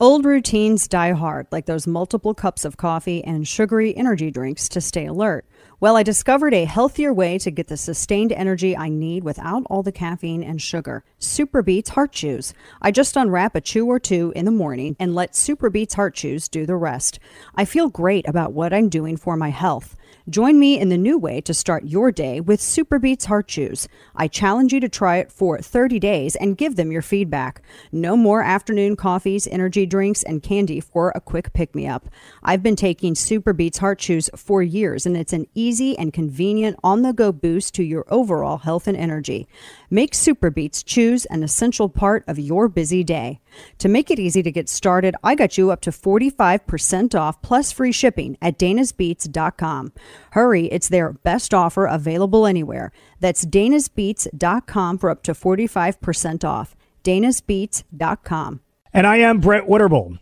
Old routines die hard, like those multiple cups of coffee and sugary energy drinks to stay alert. Well, I discovered a healthier way to get the sustained energy I need without all the caffeine and sugar. Superbeets Heart Chews. I just unwrap a chew or two in the morning and let Superbeets Heart Chews do the rest. I feel great about what I'm doing for my health. Join me in the new way to start your day with Superbeets Heart Chews. I challenge you to try it for 30 days and give them your feedback. No more afternoon coffees, energy drinks, and candy for a quick pick-me-up. I've been taking Superbeets Heart Chews for years, and it's an easy and convenient on-the-go boost to your overall health and energy. Make Superbeets Chews an essential part of your busy day. To make it easy to get started, I got you up to 45% off plus free shipping at danasbeets.com. Hurry, it's their best offer available anywhere. That's danasbeets.com for up to 45% off. danasbeets.com. And I am Brett Winterbull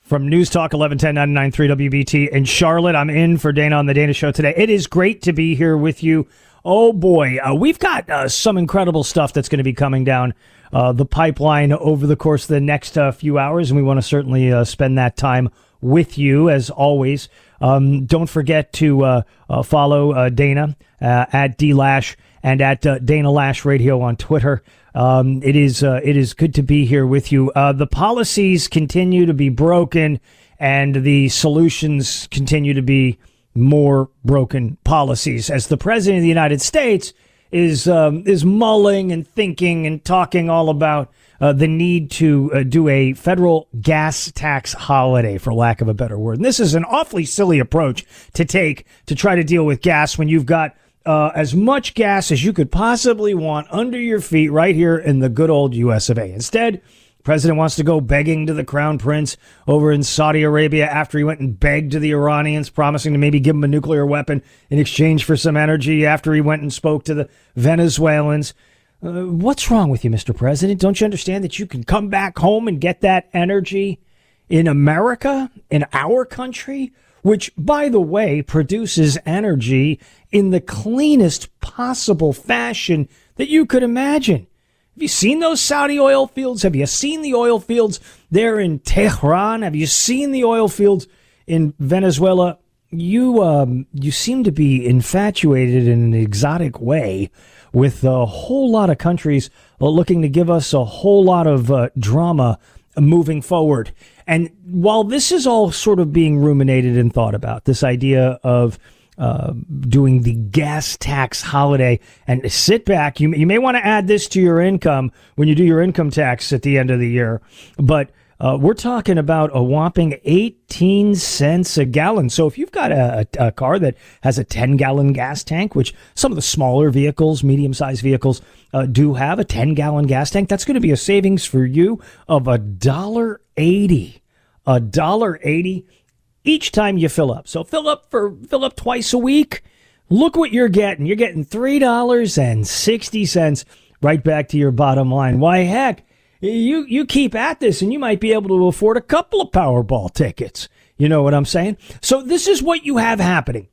from News Talk 1110 993 WBT in Charlotte. I'm in for Dana on The Dana Show today. It is great to be here with you. Oh, boy. We've got some incredible stuff that's going to be coming down the pipeline over the course of the next few hours, and we want to certainly spend that time with you, as always. Don't forget to follow Dana at D Lash and at Dana Lash Radio on Twitter. It is good to be here with you. The policies continue to be broken, and the solutions continue to be more broken policies, as the president of the United States is mulling and thinking and talking all about the need to do a federal gas tax holiday, for lack of a better word. And this is an awfully silly approach to take to try to deal with gas when you've got as much gas as you could possibly want under your feet right here in the good old US of A. Instead, the president wants to go begging to the crown prince over in Saudi Arabia after he went and begged to the Iranians, promising to maybe give him a nuclear weapon in exchange for some energy after he went and spoke to the Venezuelans. What's wrong with you, Mr. President? Don't you understand that you can come back home and get that energy in America, in our country, which, by the way, produces energy in the cleanest possible fashion that you could imagine? Have you seen those Saudi oil fields? Have you seen the oil fields there in Tehran? Have you seen the oil fields in Venezuela? You seem to be infatuated in an exotic way with a whole lot of countries looking to give us a whole lot of drama moving forward. And while this is all sort of being ruminated and thought about, this idea of doing the gas tax holiday, and sit back. You may want to add this to your income when you do your income tax at the end of the year. But we're talking about a whopping 18 cents a gallon. So if you've got a car that has a 10-gallon gas tank, which some of the smaller vehicles, medium-sized vehicles do have a 10-gallon gas tank, that's going to be a savings for you of $1.80. $1.80. Each time you fill up. So fill up twice a week. Look what you're getting. You're getting $3.60 right back to your bottom line. Why, heck, you keep at this and you might be able to afford a couple of Powerball tickets. You know what I'm saying? So this is what you have happening.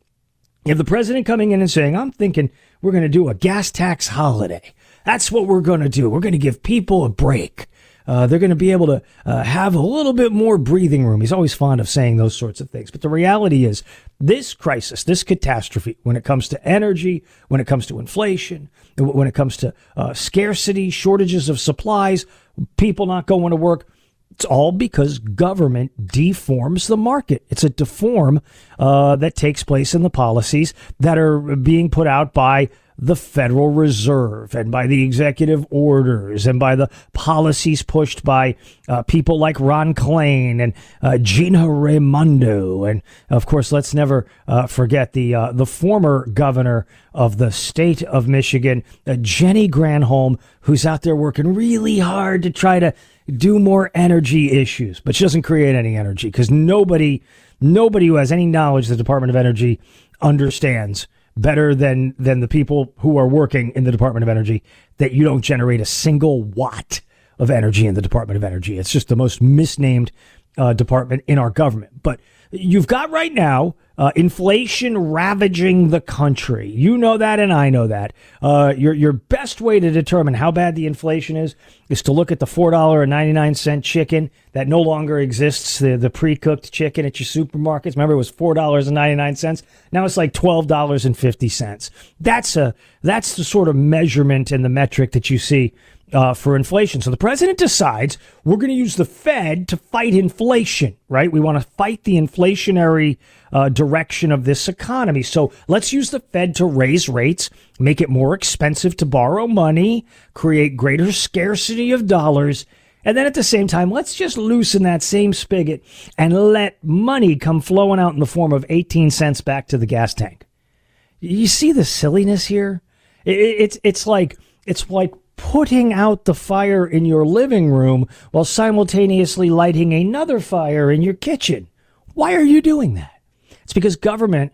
You have the president coming in and saying, I'm thinking we're going to do a gas tax holiday. That's what we're going to do. We're going to give people a break. They're going to be able to have a little bit more breathing room. He's always fond of saying those sorts of things. But the reality is this crisis, this catastrophe, when it comes to energy, when it comes to inflation, when it comes to scarcity, shortages of supplies, people not going to work, it's all because government deforms the market. It's a deform that takes place in the policies that are being put out by the Federal Reserve and by the executive orders and by the policies pushed by people like Ron Klain and Gina Raimondo. And of course, let's never forget the former governor of the state of Michigan, Jenny Granholm, who's out there working really hard to try to do more energy issues, but she doesn't create any energy because nobody who has any knowledge of the Department of Energy understands better than the people who are working in the Department of Energy that you don't generate a single watt of energy in the Department of Energy. It's just the most misnamed department in our government. But you've got right now inflation ravaging the country. You know that, and I know that. Your best way to determine how bad the inflation is to look at the $4.99 chicken that no longer exists, the pre-cooked chicken at your supermarkets. Remember, it was $4.99. Now it's like $12.50. That's the sort of measurement and the metric that you see for inflation. So the president decides we're going to use the Fed to fight inflation, right? We want to fight the inflationary direction of this economy. So let's use the Fed to raise rates, make it more expensive to borrow money, create greater scarcity of dollars. And then at the same time, let's just loosen that same spigot and let money come flowing out in the form of 18 cents back to the gas tank. You see the silliness here? It's like putting out the fire in your living room while simultaneously lighting another fire in your kitchen. Why are you doing that? It's because government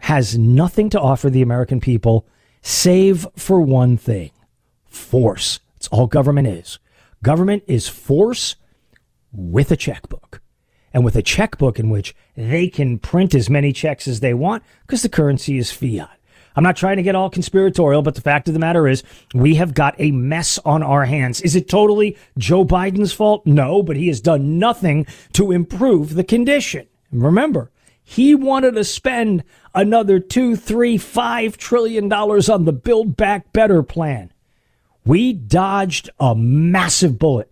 has nothing to offer the American people save for one thing: force. It's all government is. Government is force with a checkbook. And with a checkbook in which they can print as many checks as they want because the currency is fiat. I'm not trying to get all conspiratorial, but the fact of the matter is we have got a mess on our hands. Is it totally Joe Biden's fault? No, but he has done nothing to improve the condition. And remember, he wanted to spend another $2, $3, $5 trillion on the Build Back Better plan. We dodged a massive bullet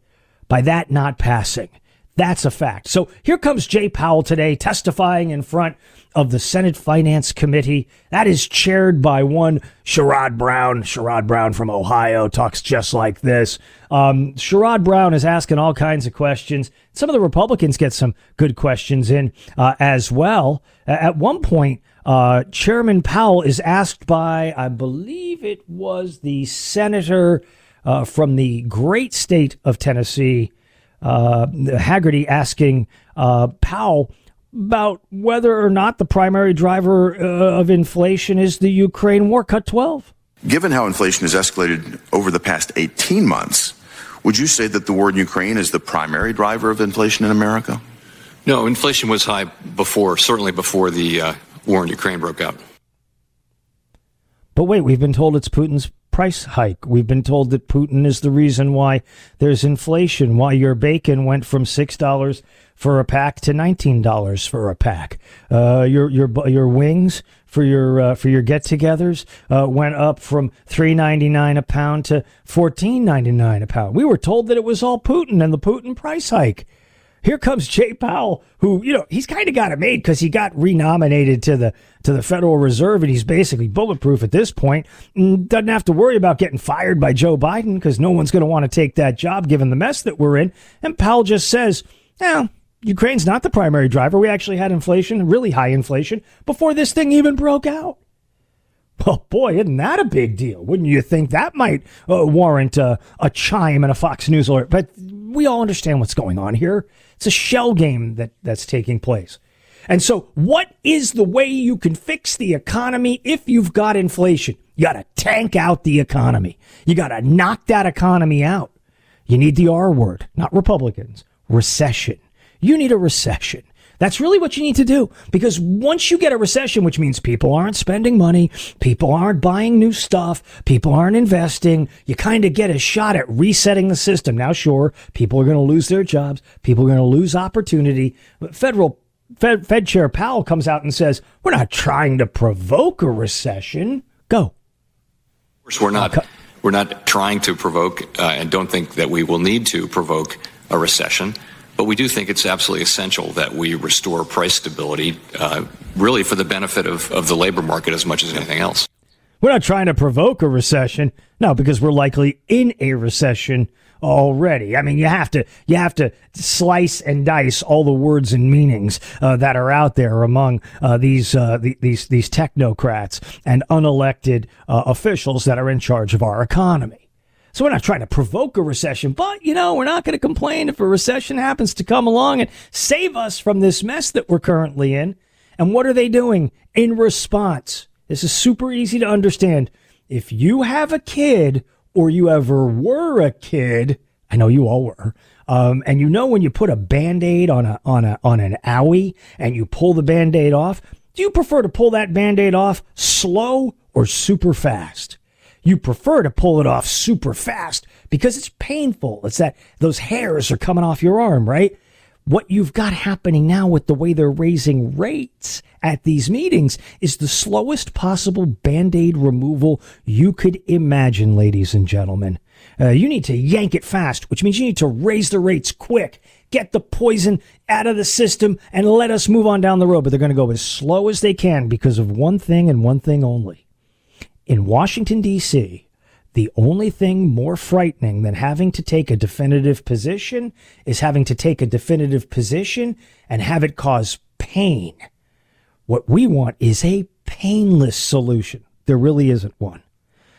by that not passing. That's a fact. So here comes Jay Powell today testifying in front of the Senate Finance Committee. That is chaired by one Sherrod Brown. Sherrod Brown from Ohio talks just like this. Sherrod Brown is asking all kinds of questions. Some of the Republicans get some good questions in as well. At one point, Chairman Powell is asked by, I believe it was the senator from the great state of Tennessee, Haggerty, asking Powell about whether or not the primary driver of inflation is the Ukraine war. Cut 12. Given how inflation has escalated over the past 18 months, would you say that the war in Ukraine is the primary driver of inflation in America? No, inflation was high before, certainly before the war in Ukraine broke out. But wait, we've been told it's Putin's price hike. We've been told that Putin is the reason why there's inflation, why your bacon went from $6 for a pack to $19 for a pack. Your wings for your get-togethers went up from $3.99 a pound to $14.99 a pound. We were told that it was all Putin and the Putin price hike. Here comes Jay Powell, who, you know, he's kind of got it made because he got renominated to the Federal Reserve, and he's basically bulletproof at this point. Doesn't have to worry about getting fired by Joe Biden because no one's going to want to take that job given the mess that we're in. And Powell just says, "Now, Ukraine's not the primary driver. We actually had inflation, really high inflation, before this thing even broke out." Well, boy, isn't that a big deal? Wouldn't you think that might warrant a chime and a Fox News alert? But we all understand what's going on here. It's a shell game that's taking place. And so what is the way you can fix the economy if you've got inflation? You got to tank out the economy. You got to knock that economy out. You need the R word, not Republicans. Recession. You need a recession. That's really what you need to do, because once you get a recession, which means people aren't spending money, people aren't buying new stuff, people aren't investing, you kind of get a shot at resetting the system. Now, sure, people are going to lose their jobs. People are going to lose opportunity. But Fed Chair Powell comes out and says, we're not trying to provoke a recession. Go. Of course, we're not trying to provoke and don't think that we will need to provoke a recession. But we do think it's absolutely essential that we restore price stability, really for the benefit of the labor market as much as anything else. We're not trying to provoke a recession. No, because we're likely in a recession already. I mean, you have to slice and dice all the words and meanings that are out there among these technocrats and unelected officials that are in charge of our economy. So we're not trying to provoke a recession, but, you know, we're not going to complain if a recession happens to come along and save us from this mess that we're currently in. And what are they doing in response? This is super easy to understand. If you have a kid, or you ever were a kid, I know you all were, And you know when you put a Band-Aid on an owie and you pull the Band-Aid off, do you prefer to pull that Band-Aid off slow or super fast? You prefer to pull it off super fast because it's painful. It's that those hairs are coming off your arm, right? What you've got happening now with the way they're raising rates at these meetings is the slowest possible Band-Aid removal you could imagine, ladies and gentlemen. You need to yank it fast, which means you need to raise the rates quick, get the poison out of the system, and let us move on down the road. But they're going to go as slow as they can because of one thing and one thing only. In Washington, D.C., the only thing more frightening than having to take a definitive position is having to take a definitive position and have it cause pain. What we want is a painless solution. There really isn't one.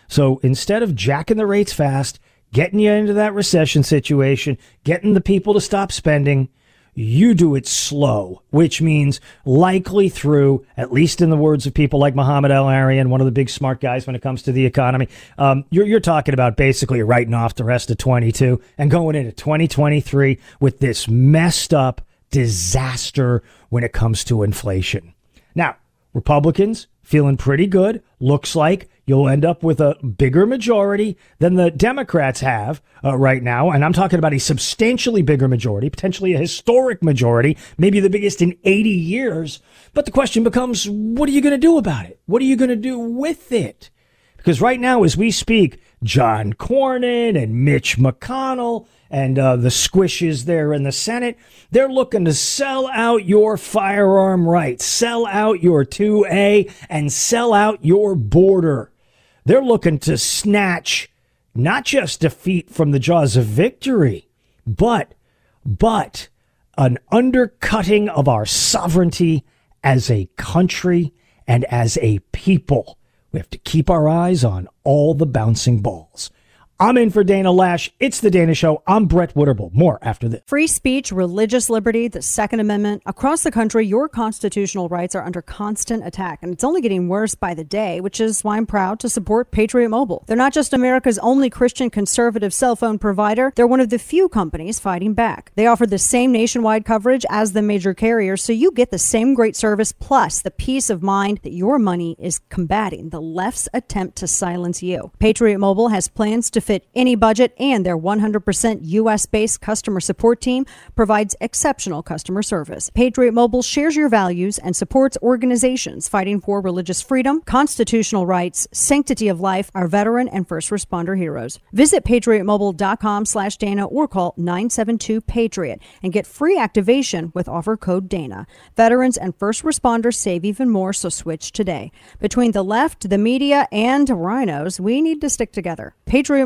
So instead of jacking the rates fast, getting you into that recession situation, getting the people to stop spending, you do it slow, which means likely through, at least in the words of people like Mohammed El-Aryan, one of the big smart guys when it comes to the economy, you're talking about basically writing off the rest of 22 and going into 2023 with this messed up disaster when it comes to inflation. Now, Republicans feeling pretty good. Looks like you'll end up with a bigger majority than the Democrats have right now. And I'm talking about a substantially bigger majority, potentially a historic majority, maybe the biggest in 80 years. But the question becomes, what are you going to do about it? What are you going to do with it? Because right now, as we speak, John Cornyn and Mitch McConnell and the squishes there in the Senate, they're looking to sell out your firearm rights, sell out your 2A, and sell out your border. They're looking to snatch not just defeat from the jaws of victory, but an undercutting of our sovereignty as a country and as a people. We have to keep our eyes on all the bouncing balls. I'm in for Dana Lash. It's The Dana Show. I'm Brett Winterble. More after this. Free speech, religious liberty, the Second Amendment. Across the country, your constitutional rights are under constant attack, and it's only getting worse by the day, which is why I'm proud to support Patriot Mobile. They're not just America's only Christian conservative cell phone provider. They're one of the few companies fighting back. They offer the same nationwide coverage as the major carriers, so you get the same great service plus the peace of mind that your money is combating the left's attempt to silence you. Patriot Mobile has plans to fit any budget, and their 100% U.S.-based customer support team provides exceptional customer service. Patriot Mobile shares your values and supports organizations fighting for religious freedom, constitutional rights, sanctity of life, our veteran and first responder heroes. Visit patriotmobile.com/Dana or call 972-PATRIOT and get free activation with offer code Dana. Veterans and first responders save even more, so switch today. Between the left, the media, and rhinos, we need to stick together. Patriot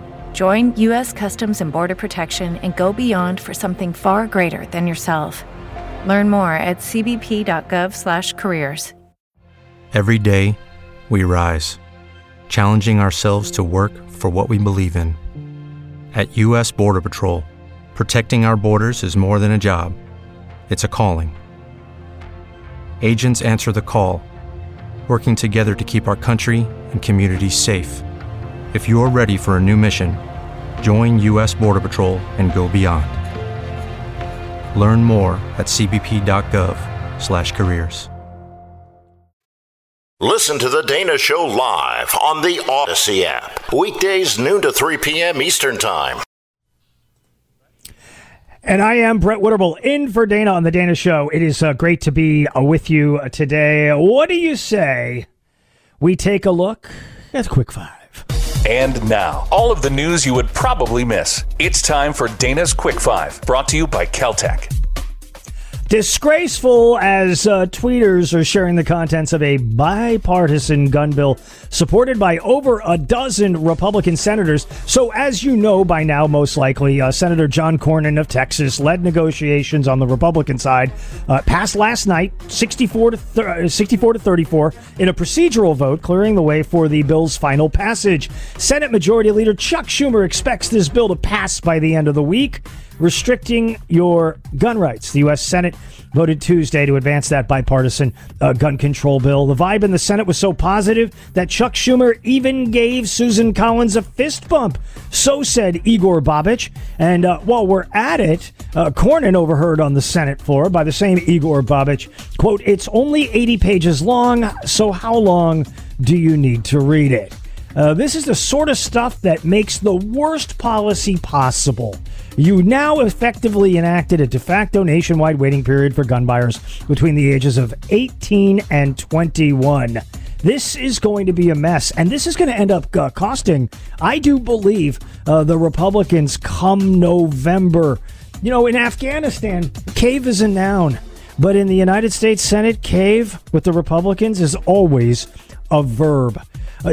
Join U.S. Customs and Border Protection and go beyond for something far greater than yourself. Learn more at cbp.gov/careers. Every day, we rise, challenging ourselves to work for what we believe in. At U.S. Border Patrol, protecting our borders is more than a job. It's a calling. Agents answer the call, working together to keep our country and communities safe. If you're ready for a new mission, join U.S. Border Patrol and go beyond. Learn more at cbp.gov/careers. Listen to The Dana Show live on the Odyssey app. Weekdays noon to 3 p.m. Eastern Time. And I am Brett Winterble in for Dana on The Dana Show. It is great to be with you today. What do you say we take a look at Quick 5? And now, all of the news you would probably miss. It's time for Dana's Quick 5, brought to you by Caltech. Disgraceful as tweeters are sharing the contents of a bipartisan gun bill supported by over a dozen Republican senators. So as you know by now, most likely, Senator John Cornyn of Texas led negotiations on the Republican side, passed last night 64 to 34 in a procedural vote, clearing the way for the bill's final passage. Senate Majority Leader Chuck Schumer expects this bill to pass by the end of the week, restricting your gun rights. The U.S. Senate voted Tuesday to advance that bipartisan gun control bill. The vibe in the Senate was so positive that Chuck Schumer even gave Susan Collins a fist bump. So said Igor Babich. And while we're at it, Cornyn overheard on the Senate floor by the same Igor Babich, quote, "It's only 80 pages long, so how long do you need to read it?" This is the sort of stuff that makes the worst policy possible. You now effectively enacted a de facto nationwide waiting period for gun buyers between the ages of 18 and 21. This is going to be a mess, and this is going to end up costing, I do believe, the Republicans come November. You know, in Afghanistan, cave is a noun, but in the United States Senate, cave with the Republicans is always a verb.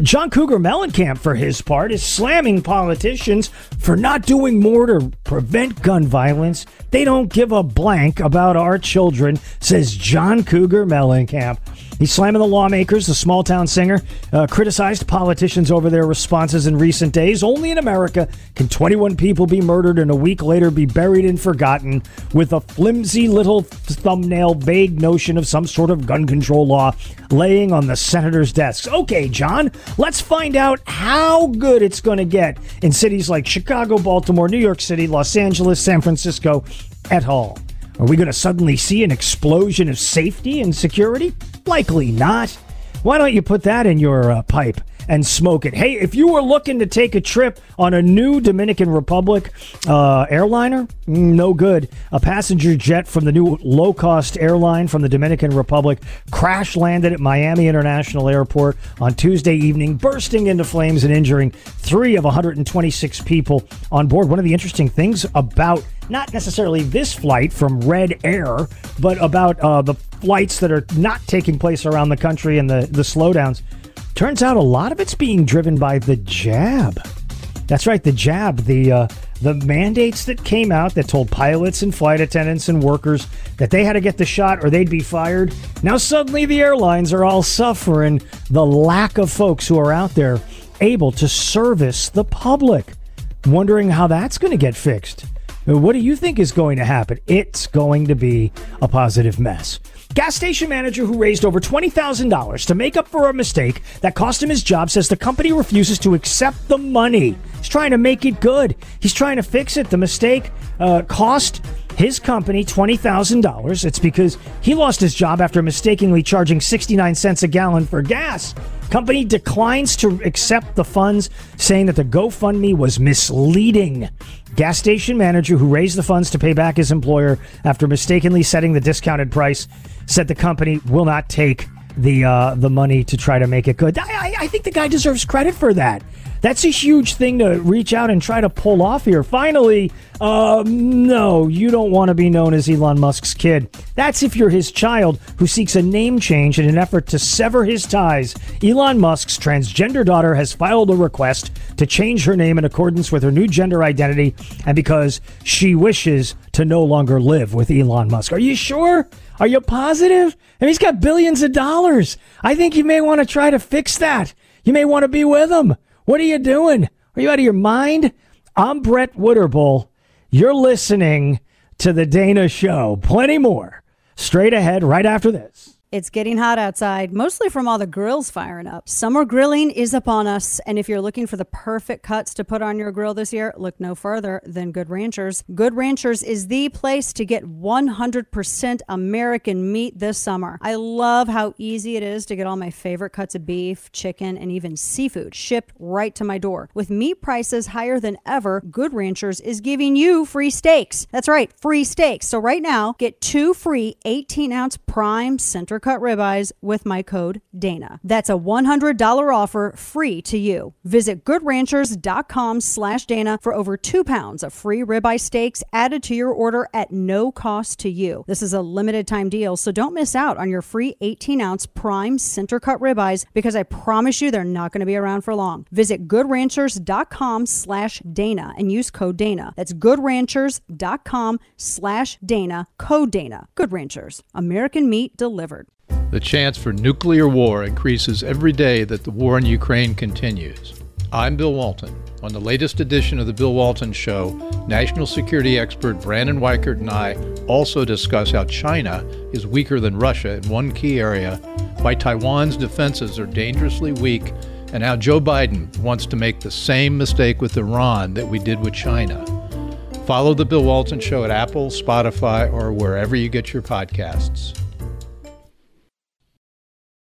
John Cougar Mellencamp, for his part, is slamming politicians for not doing more to prevent gun violence. They don't give a blank about our children, says John Cougar Mellencamp. He's slamming the lawmakers. The small-town singer criticized politicians over their responses in recent days. Only in America can 21 people be murdered and a week later be buried and forgotten with a flimsy little thumbnail vague notion of some sort of gun control law laying on the senators' desks. Okay, John, let's find out how good it's going to get in cities like Chicago, Baltimore, New York City, Los Angeles, San Francisco, et al. Are we going to suddenly see an explosion of safety and security? Likely not. Why don't you put that in your pipe and smoke it? Hey, if you were looking to take a trip on a new Dominican Republic airliner, no good. A passenger jet from the new low-cost airline from the Dominican Republic crash-landed at Miami International Airport on Tuesday evening, bursting into flames and injuring 3 of 126 people on board. One of the interesting things about not necessarily this flight from Red Air, but about the flights that are not taking place around the country and the slowdowns, turns out a lot of it's being driven by the jab. That's right, the jab, the mandates that came out that told pilots and flight attendants and workers that they had to get the shot or they'd be fired. Now suddenly the airlines are all suffering the lack of folks who are out there able to service the public. I'm wondering how that's going to get fixed. What do you think is going to happen? It's going to be a positive mess. Gas station manager who raised over $20,000 to make up for a mistake that cost him his job says the company refuses to accept the money. He's trying to make it good. He's trying to fix it. The mistake cost his company $20,000. It's because he lost his job after mistakenly charging 69 cents a gallon for gas. Company declines to accept the funds, saying that the GoFundMe was misleading. Gas station manager who raised the funds to pay back his employer after mistakenly setting the discounted price said the company will not take the money to try to make it good. I think the guy deserves credit for that. That's a huge thing to reach out and try to pull off here. Finally, no, you don't want to be known as Elon Musk's kid. That's if you're his child who seeks a name change in an effort to sever his ties. Elon Musk's transgender daughter has filed a request to change her name in accordance with her new gender identity and because she wishes to no longer live with Elon Musk. Are you sure? Are you positive? I mean, he's got billions of dollars. I think you may want to try to fix that. You may want to be with him. What are you doing? Are you out of your mind? I'm Brett Winterbull. You're listening to The Dana Show. Plenty more straight ahead right after this. It's getting hot outside, mostly from all the grills firing up. Summer grilling is upon us. And if you're looking for the perfect cuts to put on your grill this year, look no further than Good Ranchers. Good Ranchers is the place to get 100% American meat this summer. I love how easy it is to get all my favorite cuts of beef, chicken, and even seafood shipped right to my door. With meat prices higher than ever, Good Ranchers is giving you free steaks. That's right, free steaks. So right now, get 2 free 18-ounce prime center quarter cut ribeyes with my code Dana. That's a $100 offer free to you. Visit goodranchers.com/Dana for over 2 pounds of free ribeye steaks added to your order at no cost to you. This is a limited time deal, so don't miss out on your free 18-ounce prime center cut ribeyes, because I promise you they're not going to be around for long. Visit goodranchers.com/Dana and use code Dana. That's goodranchers.com/Dana, code Dana. Good Ranchers, American meat delivered. The chance for nuclear war increases every day that the war in Ukraine continues. I'm Bill Walton. On the latest edition of The Bill Walton Show, national security expert Brandon Weichert and I also discuss how China is weaker than Russia in one key area, why Taiwan's defenses are dangerously weak, and how Joe Biden wants to make the same mistake with Iran that we did with China. Follow The Bill Walton Show at Apple, Spotify, or wherever you get your podcasts.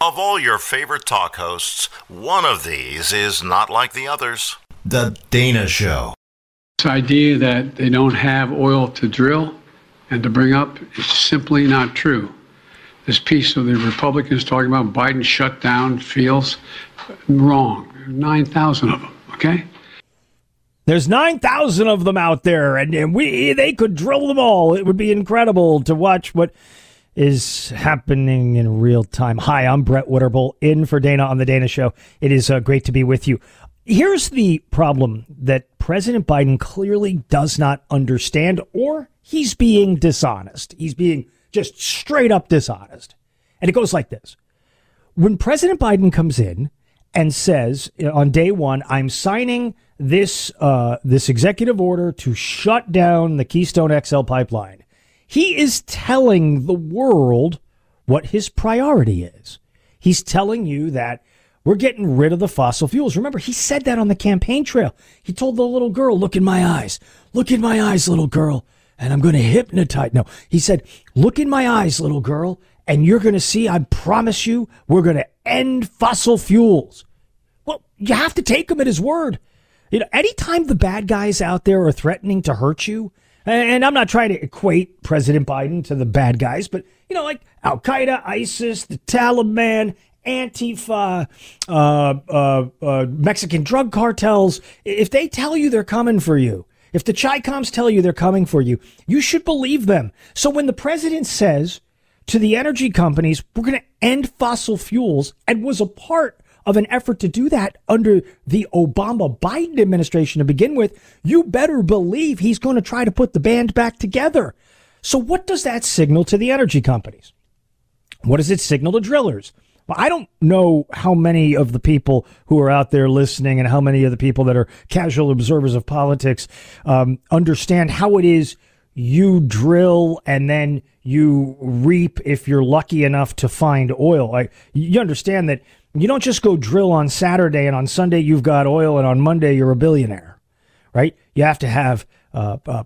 Of all your favorite talk hosts, one of these is not like the others. The Dana Show. This idea that they don't have oil to drill and to bring up is simply not true. This piece of the Republicans talking about Biden shut down fields, wrong. 9,000 of them, okay? There's 9,000 of them out there, and they could drill them all. It would be incredible to watch what is happening in real time. Hi, I'm Brett Winterbull, in for Dana on The Dana Show. It is great to be with you. Here's the problem that President Biden clearly does not understand, or he's being dishonest. He's being just straight up dishonest. And it goes like this. When President Biden comes in and says on day one, I'm signing this executive order to shut down the Keystone XL pipeline, he is telling the world what his priority is. He's telling you that we're getting rid of the fossil fuels. Remember, he said that on the campaign trail. He told the little girl, look in my eyes. Look in my eyes, little girl. And I'm going to hypnotize. No, he said, look in my eyes, little girl, and you're going to see, I promise you, we're going to end fossil fuels. Well, you have to take him at his word. You know, anytime the bad guys out there are threatening to hurt you, and I'm not trying to equate President Biden to the bad guys, but, you know, like Al-Qaeda, ISIS, the Taliban, Antifa, Mexican drug cartels, if they tell you they're coming for you, if the Chi-Coms tell you they're coming for you, you should believe them. So when the president says to the energy companies, we're going to end fossil fuels, and was a part of an effort to do that under the Obama-Biden administration to begin with, you better believe he's going to try to put the band back together. So what does that signal to the energy companies? What does it signal to drillers? Well, I don't know how many of the people who are out there listening and how many of the people that are casual observers of politics understand how it is you drill and then you reap if you're lucky enough to find oil. You understand that you don't just go drill on Saturday and on Sunday you've got oil and on Monday you're a billionaire, right? You have to have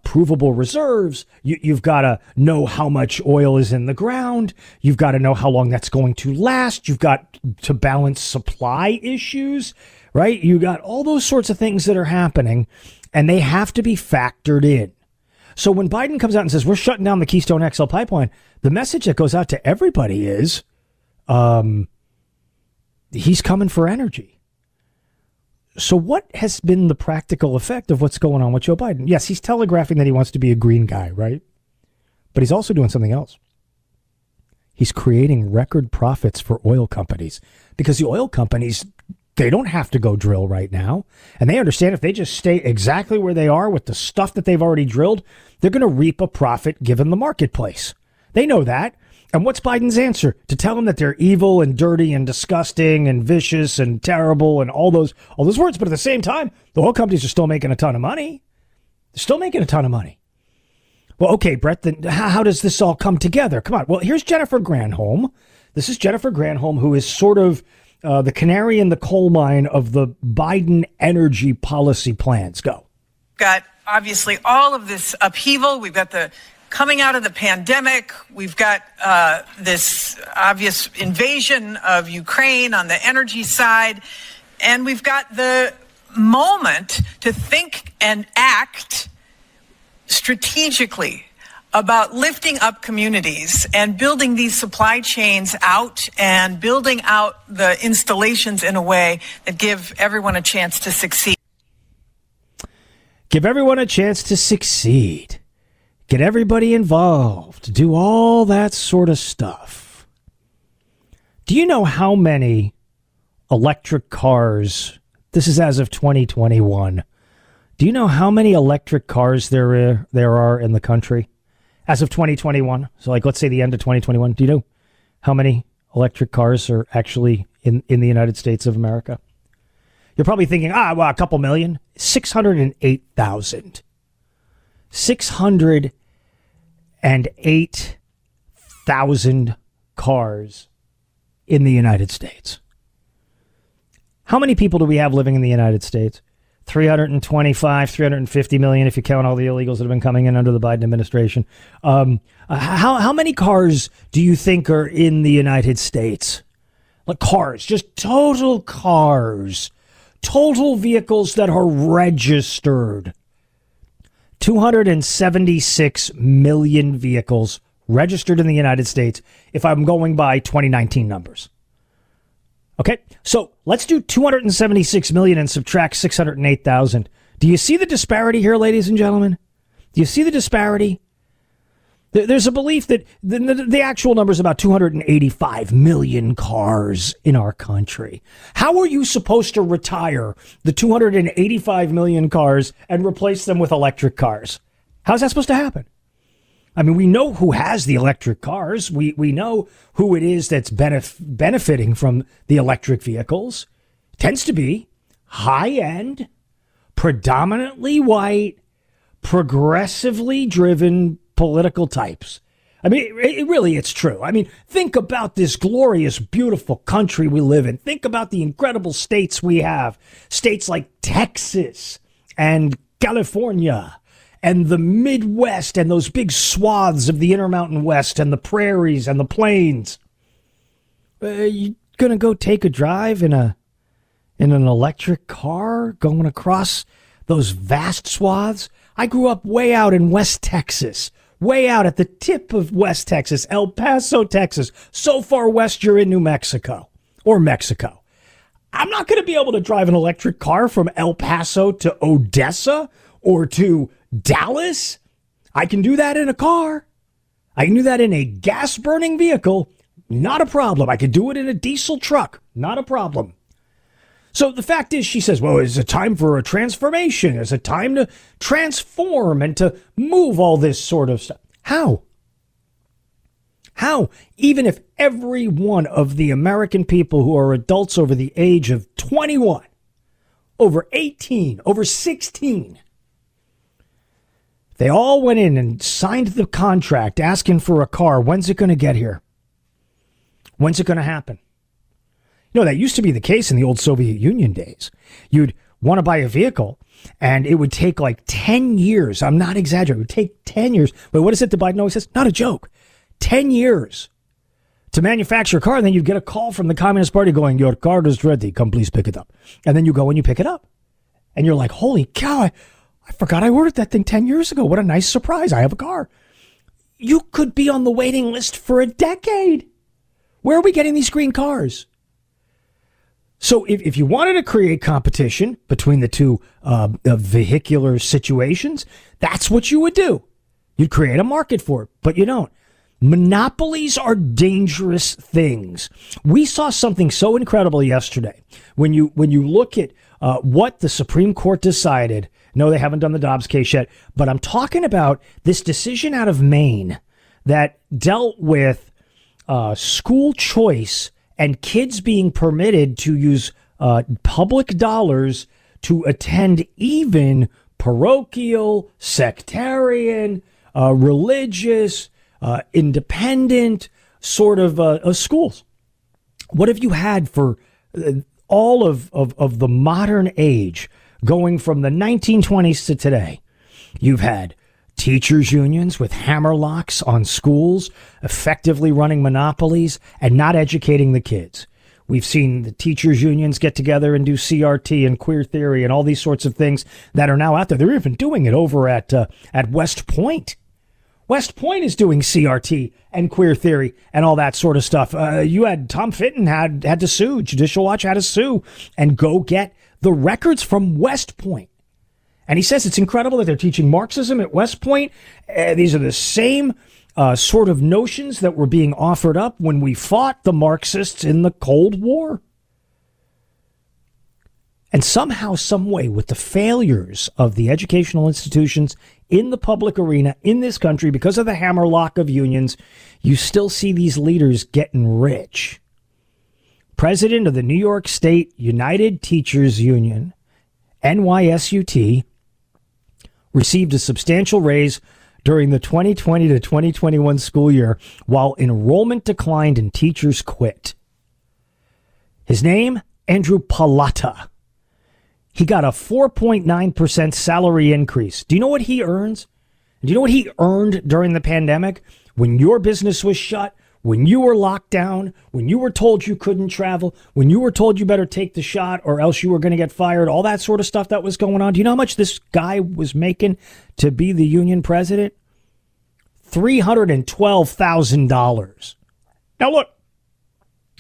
provable reserves. You've got to know how much oil is in the ground. You've got to know how long that's going to last. You've got to balance supply issues, right? You got all those sorts of things that are happening, and they have to be factored in. So when Biden comes out and says, we're shutting down the Keystone XL pipeline, the message that goes out to everybody is, he's coming for energy. So what has been the practical effect of what's going on with Joe Biden? Yes, he's telegraphing that he wants to be a green guy, right? But he's also doing something else. He's creating record profits for oil companies, because the oil companies, they don't have to go drill right now. And they understand if they just stay exactly where they are with the stuff that they've already drilled, they're going to reap a profit given the marketplace. They know that. And what's Biden's answer? To tell them that they're evil and dirty and disgusting and vicious and terrible and all those words. But at the same time, the oil companies are still making a ton of money. They're still making a ton of money. Well, okay, Brett, then how does this all come together? Come on. Well, here's Jennifer Granholm. This is Jennifer Granholm, who is sort of the canary in the coal mine of the Biden energy policy plans. Go. Got obviously all of this upheaval. We've got the coming out of the pandemic. We've got this obvious invasion of Ukraine on the energy side. And we've got the moment to think and act strategically about lifting up communities and building these supply chains out and building out the installations in a way that give everyone a chance to succeed. Give everyone a chance to succeed. Get everybody involved. Do all that sort of stuff. Do you know how many electric cars, this is as of 2021, do you know how many electric cars there are in the country as of 2021? So like, let's say the end of 2021. Do you know how many electric cars are actually in the United States of America? You're probably thinking, well, a couple million. 608,000. 608,000 cars in the United States. How many people do we have living in the United States? 325, 350 million if you count all the illegals that have been coming in under the Biden administration. How many cars do you think are in the United States? Like cars, just total cars, total vehicles that are registered. 276 million vehicles registered in the United States if I'm going by 2019 numbers. Okay, so let's do 276 million and subtract 608,000. Do you see the disparity here, ladies and gentlemen? Do you see the disparity? There's a belief that the actual number is about 285 million cars in our country. How are you supposed to retire the 285 million cars and replace them with electric cars? How's that supposed to happen? I mean, we know who has the electric cars. We know who it is that's benefiting from the electric vehicles. It tends to be high-end, predominantly white, progressively driven political types. I mean, it's true. I mean, think about this glorious, beautiful country we live in. Think about the incredible states we have. States like Texas and California and the Midwest and those big swaths of the Intermountain West and the prairies and the plains. Are you going to go take a drive in an electric car going across those vast swaths? I grew up way out in West Texas, way out at the tip of West Texas, El Paso, Texas. So far west, you're in New Mexico or Mexico. I'm not going to be able to drive an electric car from El Paso to Odessa or to Dallas. I can do that in a car. I can do that in a gas-burning vehicle. Not a problem. I could do it in a diesel truck. Not a problem. So the fact is, she says, well, it's a time for a transformation. It's a time to transform and to move all this sort of stuff. How? How? Even if every one of the American people who are adults over the age of 21, over 18, over 16, they all went in and signed the contract asking for a car. When's it going to get here? When's it going to happen? You know, that used to be the case in the old Soviet Union days. You'd want to buy a vehicle and it would take like 10 years. I'm not exaggerating. It would take 10 years. But what is it that Biden always says? Not a joke. 10 years to manufacture a car. And then you'd get a call from the Communist Party going, your car is ready. Come, please pick it up. And then you go and you pick it up. And you're like, holy cow, I forgot I ordered that thing 10 years ago. What a nice surprise. I have a car. You could be on the waiting list for a decade. Where are we getting these green cars? So if you wanted to create competition between the two vehicular situations, that's what you would do. You'd create a market for it, but you don't. Monopolies are dangerous things. We saw something so incredible yesterday when you look at what the Supreme Court decided. No, they haven't done the Dobbs case yet, but I'm talking about this decision out of Maine that dealt with school choice and kids being permitted to use public dollars to attend even parochial, sectarian, religious, independent sort of schools. What have you had for all of the modern age, going from the 1920s to today? You've had teachers' unions with hammerlocks on schools, effectively running monopolies and not educating the kids. We've seen the teachers' unions get together and do CRT and queer theory and all these sorts of things that are now out there. They're even doing it over at West Point. West Point is doing CRT and queer theory and all that sort of stuff. You had Tom Fitton had to sue. Judicial Watch had to sue and go get the records from West Point. And he says it's incredible that they're teaching Marxism at West Point. These are the same sort of notions that were being offered up when we fought the Marxists in the Cold War. And somehow, some way, with the failures of the educational institutions in the public arena in this country, because of the hammerlock of unions, you still see these leaders getting rich. President of the New York State United Teachers Union, NYSUT, received a substantial raise during the 2020 to 2021 school year, while enrollment declined and teachers quit. His name, Andrew Pallotta. He got a 4.9% salary increase. Do you know what he earns? Do you know what he earned during the pandemic? When your business was shut, when you were locked down, when you were told you couldn't travel, when you were told you better take the shot or else you were going to get fired, all that sort of stuff that was going on. Do you know how much this guy was making to be the union president? $312,000. Now look,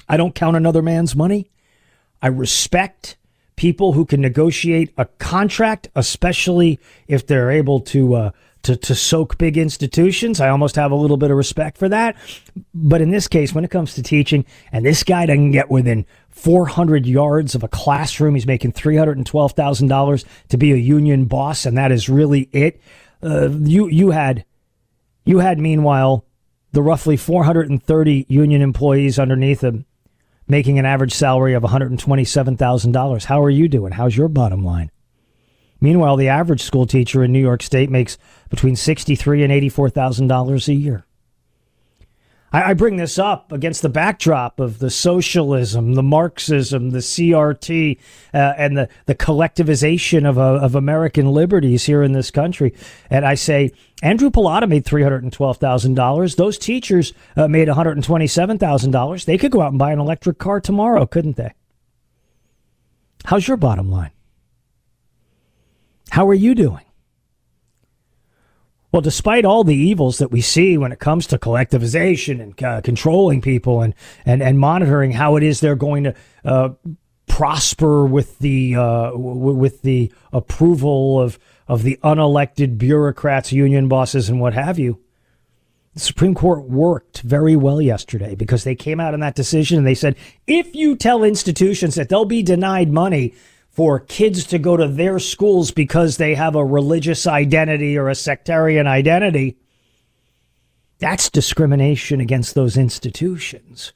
I don't count another man's money. I respect people who can negotiate a contract, especially if they're able to soak big institutions. I almost have a little bit of respect for that. But in this case, when it comes to teaching, and this guy doesn't get within 400 yards of a classroom, he's making $312,000 to be a union boss, and that is really it. You had meanwhile the roughly 430 union employees underneath him making an average salary of $127,000. How are you doing? How's your bottom line? Meanwhile, the average school teacher in New York State makes between $63,000 and $84,000 a year. I bring this up against the backdrop of the socialism, the Marxism, the CRT, and the collectivization of American liberties here in this country. And I say, Andrew Pallotta made $312,000. Those teachers made $127,000. They could go out and buy an electric car tomorrow, couldn't they? How's your bottom line? How are you doing? Well, despite all the evils that we see when it comes to collectivization and controlling people and monitoring how it is they're going to prosper with the approval of the unelected bureaucrats, union bosses, and what have you, the Supreme Court worked very well yesterday, because they came out in that decision and they said, if you tell institutions that they'll be denied money for kids to go to their schools because they have a religious identity or a sectarian identity, that's discrimination against those institutions.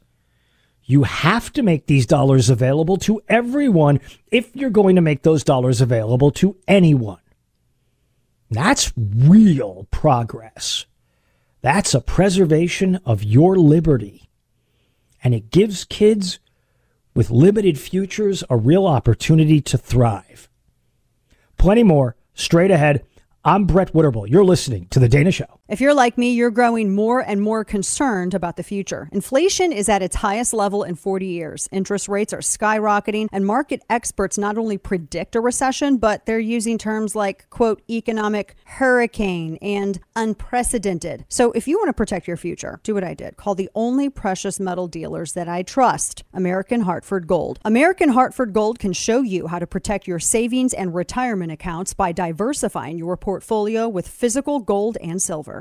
You have to make these dollars available to everyone if you're going to make those dollars available to anyone. That's real progress. That's a preservation of your liberty. And it gives kids with limited futures a real opportunity to thrive. Plenty more straight ahead. I'm Brett Winterbull. You're listening to The Dana Show. If you're like me, you're growing more and more concerned about the future. Inflation is at its highest level in 40 years. Interest rates are skyrocketing, and market experts not only predict a recession, but they're using terms like, quote, economic hurricane and unprecedented. So if you want to protect your future, do what I did. Call the only precious metal dealers that I trust, American Hartford Gold. American Hartford Gold can show you how to protect your savings and retirement accounts by diversifying your portfolio with physical gold and silver.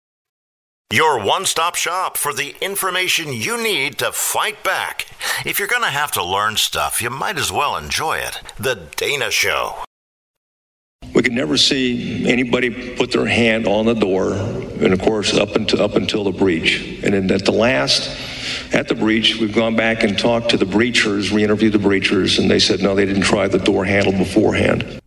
Your one-stop shop for the information you need to fight back. If you're going to have to learn stuff, you might as well enjoy it. The Dana Show. We could never see anybody put their hand on the door, and of course up until the breach. And then at the breach, we've gone back and talked to the breachers, re-interviewed the breachers, and they said no, they didn't try the door handle beforehand.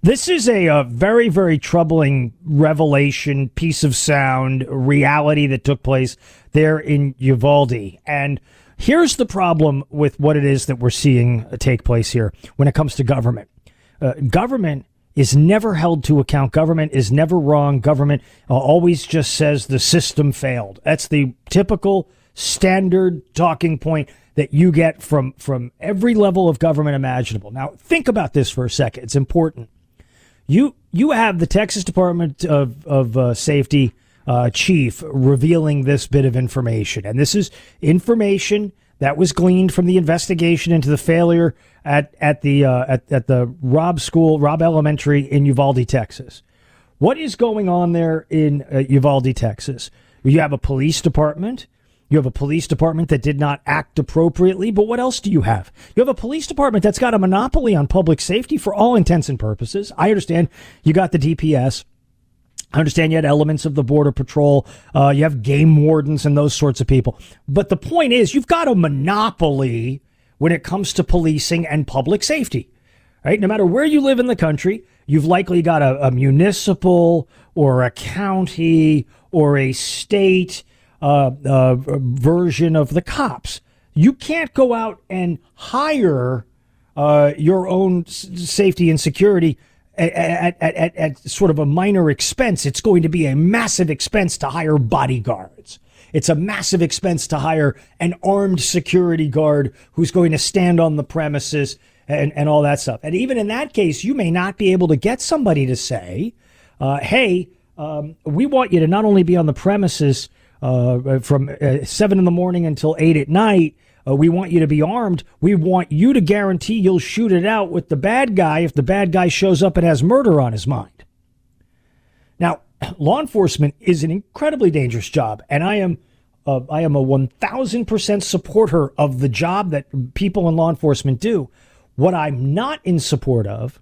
This is a very, very troubling revelation, piece of sound, reality that took place there in Uvalde. And here's the problem with what it is that we're seeing take place here when it comes to government. Government is never held to account. Government is never wrong. Government always just says the system failed. That's the typical standard talking point that you get from every level of government imaginable. Now, think about this for a second. It's important. You have the Texas Department of Safety chief revealing this bit of information. And this is information that was gleaned from the investigation into the failure at the Robb School, Robb Elementary in Uvalde, Texas. What is going on there in Uvalde, Texas? You have a police department that did not act appropriately, but what else do you have? You have a police department that's got a monopoly on public safety for all intents and purposes. I understand you got the DPS. I understand you had elements of the Border Patrol. You have game wardens and those sorts of people. But the point is, you've got a monopoly when it comes to policing and public safety, right? No matter where you live in the country, you've likely got a municipal or a county or a state version of the cops. You can't go out and hire your own safety and security at sort of a minor expense. It's going to be a massive expense to hire bodyguards. It's a massive expense to hire an armed security guard who's going to stand on the premises and all that stuff. And even in that case, you may not be able to get somebody to say, hey, we want you to not only be on the premises from 7 in the morning until 8 at night, we want you to be armed. We want you to guarantee you'll shoot it out with the bad guy if the bad guy shows up and has murder on his mind. Now, law enforcement is an incredibly dangerous job, and I am a 1,000% supporter of the job that people in law enforcement do. What I'm not in support of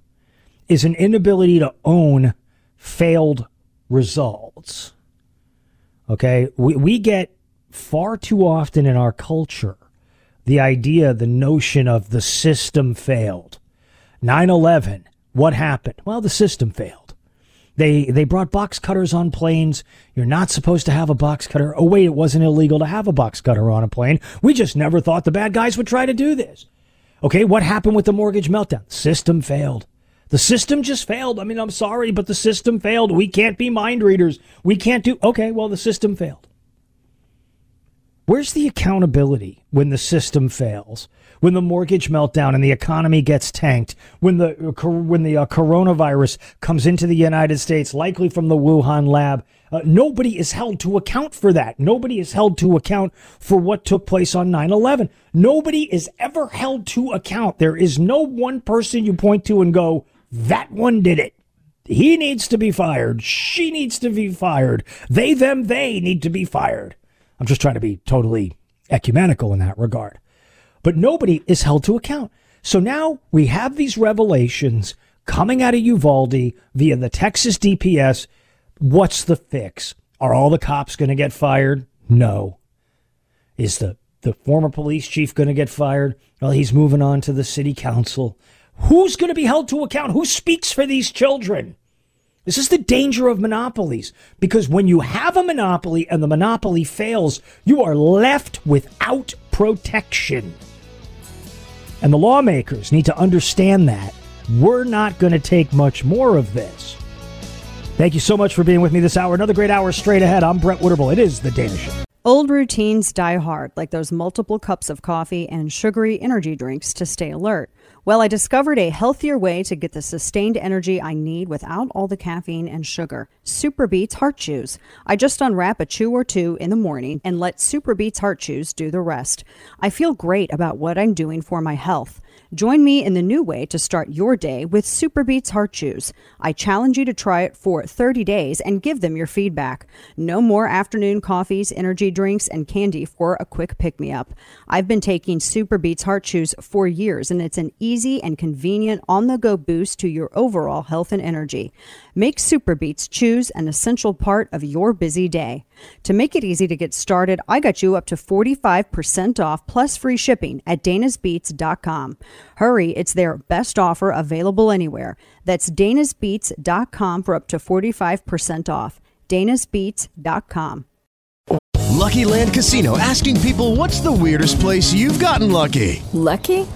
is an inability to own failed results. Okay, we get far too often in our culture the idea, the notion of the system failed. 9/11, what happened? Well, the system failed. They brought box cutters on planes. You're not supposed to have a box cutter. Oh, wait, it wasn't illegal to have a box cutter on a plane. We just never thought the bad guys would try to do this. Okay, what happened with the mortgage meltdown? System failed. The system just failed. I mean, I'm sorry, but the system failed. We can't be mind readers. We can't do... Okay, well, the system failed. Where's the accountability when the system fails, when the mortgage meltdown and the economy gets tanked, when the coronavirus comes into the United States, likely from the Wuhan lab? Nobody is held to account for that. Nobody is held to account for what took place on 9/11. Nobody is ever held to account. There is no one person you point to and go, that one did it. He needs to be fired. She needs to be fired. They need to be fired. I'm just trying to be totally ecumenical in that regard. But nobody is held to account. So now we have these revelations coming out of Uvalde via the Texas DPS. What's the fix? Are all the cops going to get fired? No. Is the former police chief going to get fired? Well, he's moving on to the city council. Who's going to be held to account? Who speaks for these children? This is the danger of monopolies, because when you have a monopoly and the monopoly fails, you are left without protection. And the lawmakers need to understand that. We're not going to take much more of this. Thank you so much for being with me this hour. Another great hour straight ahead. I'm Brett Winterbull. It is The Dana Show. Old routines die hard, like those multiple cups of coffee and sugary energy drinks to stay alert. Well, I discovered a healthier way to get the sustained energy I need without all the caffeine and sugar. Superbeets Heart Chews. I just unwrap a chew or two in the morning and let Superbeets Heart Chews do the rest. I feel great about what I'm doing for my health. Join me in the new way to start your day with Superbeets Heart Chews. I challenge you to try it for 30 days and give them your feedback. No more afternoon coffees, energy drinks, and candy for a quick pick-me-up. I've been taking Superbeets Heart Chews for years, and it's an easy and convenient on-the-go boost to your overall health and energy. Make Superbeets Chews an essential part of your busy day. To make it easy to get started, I got you up to 45% off plus free shipping at danasbeets.com. Hurry, it's their best offer available anywhere. That's danasbeets.com for up to 45% off. danasbeets.com. Lucky Land Casino, asking people, what's the weirdest place you've gotten lucky? Lucky?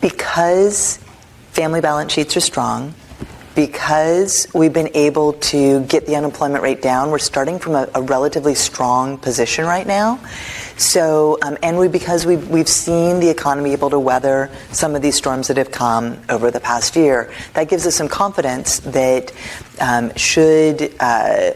because family balance sheets are strong, because we've been able to get the unemployment rate down, we're starting from a relatively strong position right now. So, because we've seen the economy able to weather some of these storms that have come over the past year, that gives us some confidence that should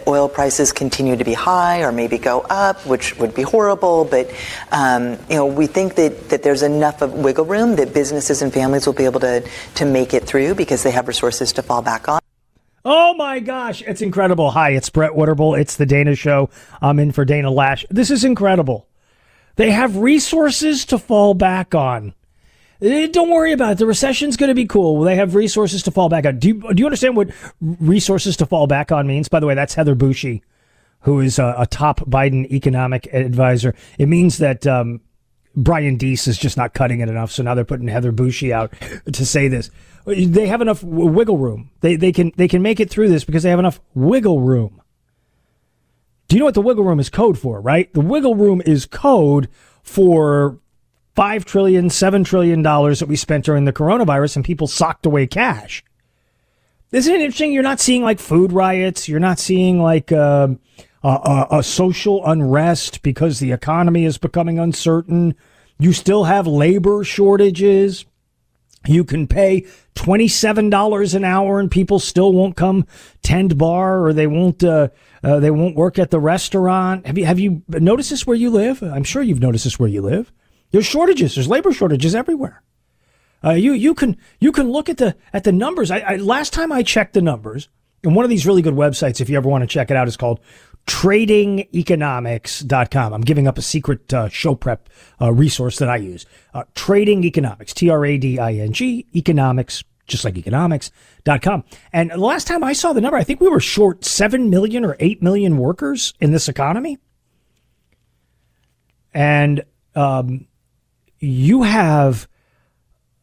oil prices continue to be high or maybe go up, which would be horrible, but we think that there's enough of wiggle room that businesses and families will be able to make it through because they have resources to fall back on. Oh my gosh, it's incredible. Hi, it's Brett Winterbull. It's The Dana Show. I'm in for Dana Lash. This is incredible. They have resources to fall back on. Don't worry about it. The recession's going to be cool. They have resources to fall back on. Do you understand what resources to fall back on means? By the way, that's Heather Bushey, who is a top Biden economic advisor. It means that Brian Deese is just not cutting it enough, so now they're putting Heather Bushey out to say this. They have enough wiggle room. They can make it through this because they have enough wiggle room. Do you know what the wiggle room is code for, right? The wiggle room is code for $5 trillion, $7 trillion that we spent during the coronavirus and people socked away cash. Isn't it interesting? You're not seeing like food riots. You're not seeing like a social unrest because the economy is becoming uncertain. You still have labor shortages. You can pay $27 an hour and people still won't come tend bar, or they won't work at the restaurant. Have you noticed this where you live? I'm sure you've noticed this where you live. There's shortages. There's labor shortages everywhere. You can look at the numbers. I last time I checked the numbers, and one of these really good websites, if you ever want to check it out, is called TradingEconomics.com. I'm giving up a secret show prep resource that I use. Trading Economics, TRADING, economics, just like economics.com. And the last time I saw the number, I think we were short 7 million or 8 million workers in this economy. and you have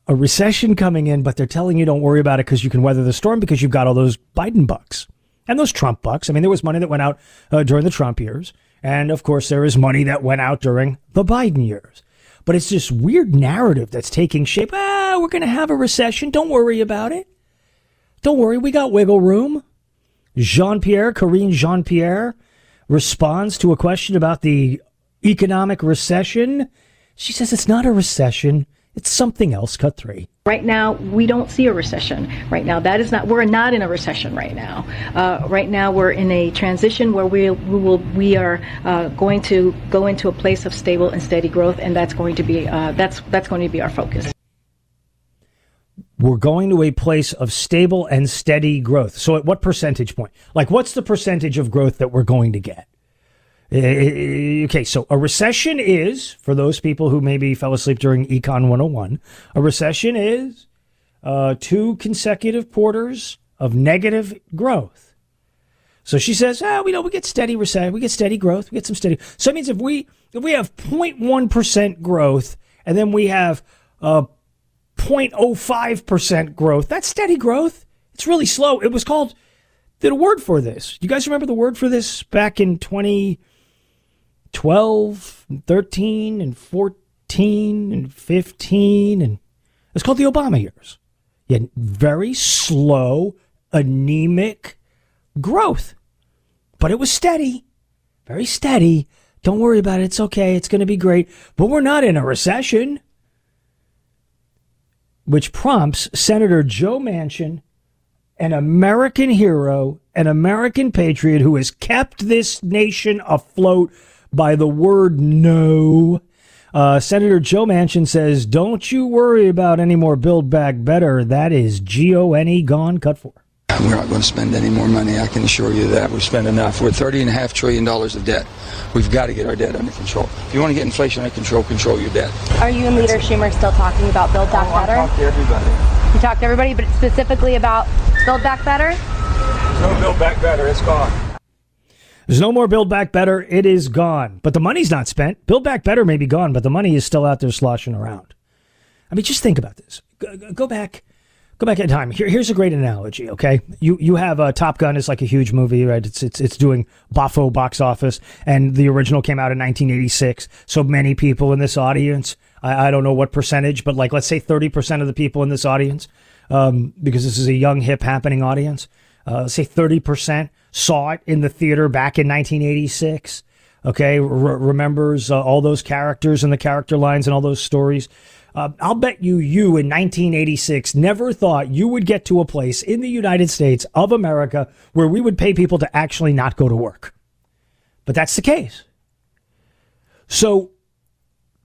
a recession coming in, but they're telling you don't worry about it because you can weather the storm because you've got all those Biden bucks and those Trump bucks. I mean, there was money that went out during the Trump years. And of course, there is money that went out during the Biden years. But it's this weird narrative that's taking shape. Ah, we're going to have a recession. Don't worry about it. Don't worry. We got wiggle room. Karine Jean-Pierre responds to a question about the economic recession. She says it's not a recession. It's something else. Cut three. Right now, we don't see a recession right now. That is not, we're not in a recession right now. Right now, we're in a transition where we are going to go into a place of stable and steady growth. And that's going to be that's going to be our focus. We're going to a place of stable and steady growth. So at what percentage point? Like, what's the percentage of growth that we're going to get? Okay, so a recession is, for those people who maybe fell asleep during Econ 101, a recession is two consecutive quarters of negative growth. So she says, we get steady recession, we get steady growth, we get some steady. So that means if we have 0.1% growth and then we have 0.05% growth, that's steady growth. It's really slow. It was called, did a word for this. You guys remember the word for this back in 2012, 13, and 14, and 15, and it's called the Obama years. You had very slow, anemic growth, but it was steady, very steady. Don't worry about it. It's okay. It's going to be great, but we're not in a recession, which prompts Senator Joe Manchin, an American hero, an American patriot who has kept this nation afloat by the word no. Senator Joe Manchin says, don't you worry about any more Build Back Better. That is G-O-N-E, gone, cut for. We're not going to spend any more money. I can assure you that. We've spent enough. We're $30.5 trillion of debt. We've got to get our debt under control. If you want to get inflation under control, control your debt. Are you and Leader Schumer still talking about Build Back Better? I talk to everybody. You talk to everybody, but specifically about Build Back Better? There's no Build Back Better. It's gone. There's no more Build Back Better. It is gone. But the money's not spent. Build Back Better may be gone, but the money is still out there sloshing around. I mean, just think about this. Go back in time. Here's a great analogy, okay? You have Top Gun is like a huge movie, right? It's doing boffo box office, and the original came out in 1986. So many people in this audience, I don't know what percentage, but like let's say 30% of the people in this audience, because this is a young, hip, happening audience, say 30%. Saw it in the theater back in 1986, okay? Remembers all those characters and the character lines and all those stories. I'll bet you in 1986 never thought you would get to a place in the United States of America where we would pay people to actually not go to work. But that's the case. So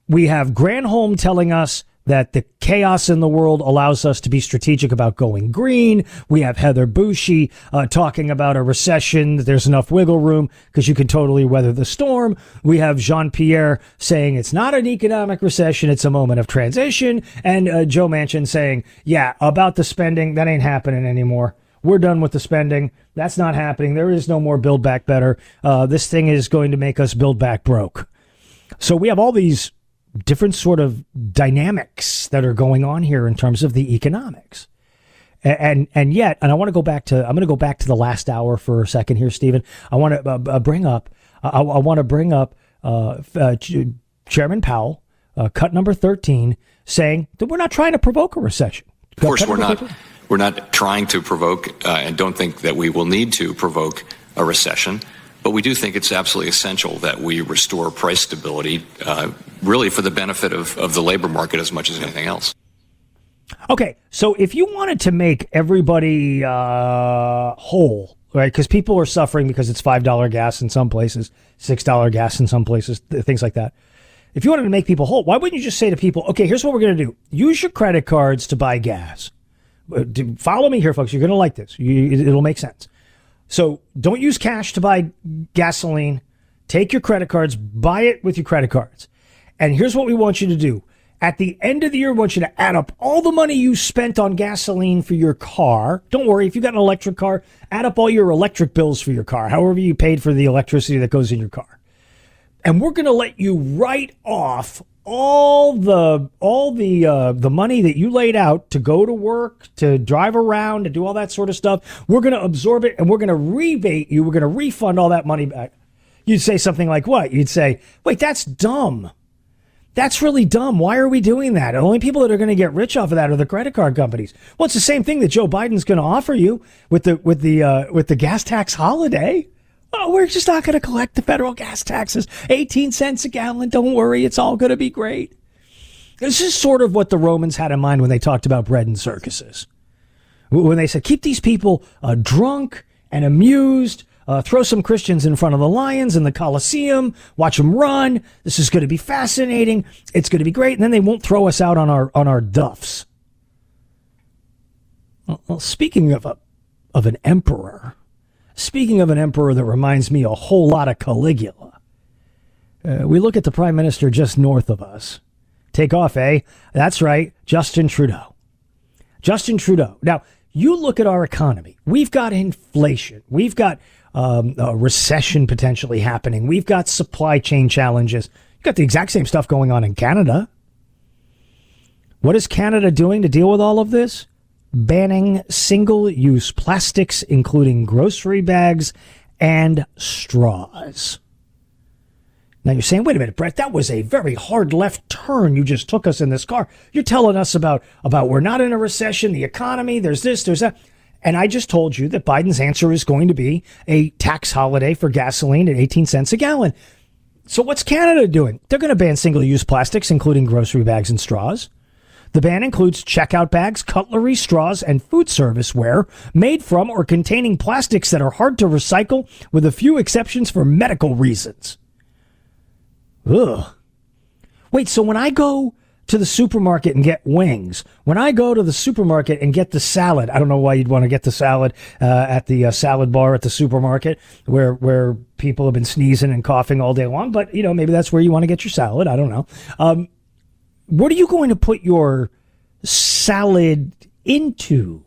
we have Granholm telling us that the chaos in the world allows us to be strategic about going green. We have Heather Boushey talking about a recession. There's enough wiggle room because you can totally weather the storm. We have Jean-Pierre saying it's not an economic recession. It's a moment of transition. And Joe Manchin saying, yeah, about the spending, that ain't happening anymore. We're done with the spending. That's not happening. There is no more Build Back Better. This thing is going to make us build back broke. So we have all these different sort of dynamics that are going on here in terms of the economics. And yet, I want to go back to, I'm going to go back to the last hour for a second here, Stephen. I want to bring up Chairman Powell, cut number 13, saying that we're not trying to provoke a recession. Of course, we're not. We're not trying to provoke and don't think that we will need to provoke a recession. But we do think it's absolutely essential that we restore price stability, really for the benefit of the labor market as much as anything else. Okay, so if you wanted to make everybody whole, right, because people are suffering because it's $5 gas in some places, $6 gas in some places, things like that. If you wanted to make people whole, why wouldn't you just say to people, okay, here's what we're going to do. Use your credit cards to buy gas. Follow me here, folks. You're going to like this. It'll make sense. So don't use cash to buy gasoline. Take your credit cards, buy it with your credit cards. And here's what we want you to do. At the end of the year, we want you to add up all the money you spent on gasoline for your car. Don't worry. If you got an electric car, add up all your electric bills for your car, however you paid for the electricity that goes in your car. and we're going to let you write off all the money that you laid out to go to work, to drive around, to do all that sort of stuff. We're going to absorb it, and we're going to rebate you. We're going to refund all that money back. You'd say something like what? You'd say, wait, that's dumb. That's really dumb. Why are we doing that? The only people that are going to get rich off of that are the credit card companies. Well, it's the same thing that Joe Biden's going to offer you with the gas tax holiday. Oh, we're just not going to collect the federal gas taxes. 18 cents a gallon. Don't worry. It's all going to be great. This is sort of what the Romans had in mind when they talked about bread and circuses. When they said, keep these people drunk and amused. Throw some Christians in front of the lions in the Colosseum. Watch them run. This is going to be fascinating. It's going to be great. And then they won't throw us out on our duffs. Well, speaking of an emperor that reminds me a whole lot of Caligula, we look at the prime minister just north of us. Take off, eh? That's right, Justin Trudeau. Justin Trudeau. Now, you look at our economy. We've got inflation. We've got a recession potentially happening. We've got supply chain challenges. You've got the exact same stuff going on in Canada. What is Canada doing to deal with all of this? Banning single-use plastics, including grocery bags and straws. Now you're saying, wait a minute, Brett, that was a very hard left turn you just took us in this car. You're telling us about we're not in a recession, the economy, there's this, there's that. And I just told you that Biden's answer is going to be a tax holiday for gasoline at 18 cents a gallon. So what's Canada doing? They're going to ban single-use plastics, including grocery bags and straws. The ban includes checkout bags, cutlery, straws, and food service ware made from or containing plastics that are hard to recycle, with a few exceptions for medical reasons. Ugh. Wait, so when I go to the supermarket and get wings, when I go to the supermarket and get the salad, I don't know why you'd want to get the salad at the salad bar at the supermarket where people have been sneezing and coughing all day long, but, you know, maybe that's where you want to get your salad. I don't know. What are you going to put your salad into?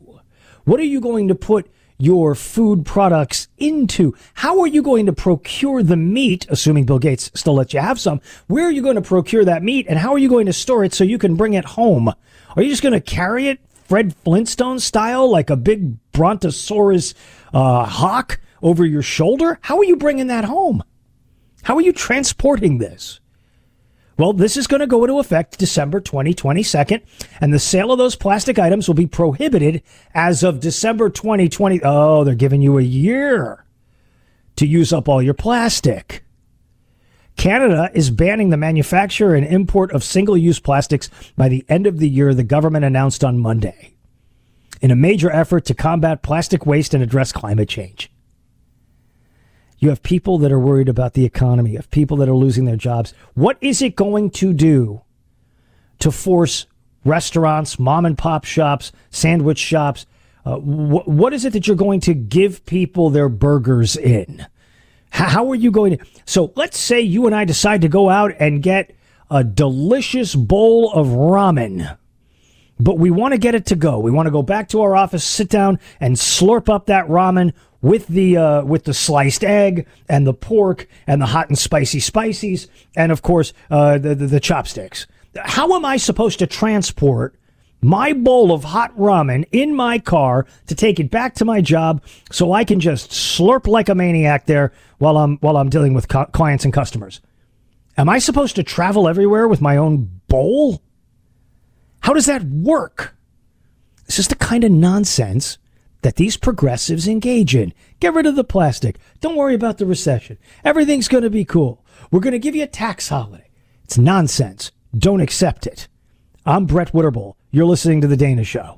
What are you going to put your food products into? How are you going to procure the meat, assuming Bill Gates still lets you have some? Where are you going to procure that meat, and how are you going to store it so you can bring it home? Are you just going to carry it Fred Flintstone style, like a big brontosaurus hawk over your shoulder? How are you bringing that home? How are you transporting this? Well, this is going to go into effect December 2022, and the sale of those plastic items will be prohibited as of December 2020. Oh, they're giving you a year to use up all your plastic. Canada is banning the manufacture and import of single-use plastics by the end of the year, the government announced on Monday, in a major effort to combat plastic waste and address climate change. You have people that are worried about the economy, you have people that are losing their jobs. What is it going to do to force restaurants, mom and pop shops, sandwich shops? What is it that you're going to give people their burgers in? How are you going to? So let's say you and I decide to go out and get a delicious bowl of ramen, but we want to get it to go. We want to go back to our office, sit down, and slurp up that ramen with the sliced egg and the pork and the hot and spicy spices and, of course, the chopsticks. How am I supposed to transport my bowl of hot ramen in my car to take it back to my job so I can just slurp like a maniac there while I'm dealing with clients and customers? Am I supposed to travel everywhere with my own bowl? How does that work? This is the kind of nonsense that these progressives engage in. Get rid of the plastic. Don't worry about the recession. Everything's going to be cool. We're going to give you a tax holiday. It's nonsense. Don't accept it. I'm Brett Winterbull. You're listening to The Dana Show.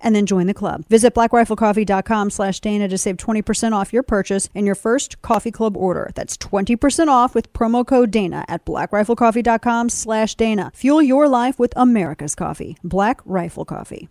And then join the club. Visit blackriflecoffee.com/Dana to save 20% off your purchase and your first coffee club order. That's 20% off with promo code Dana at blackriflecoffee.com/Dana. Fuel your life with America's coffee. Black Rifle Coffee.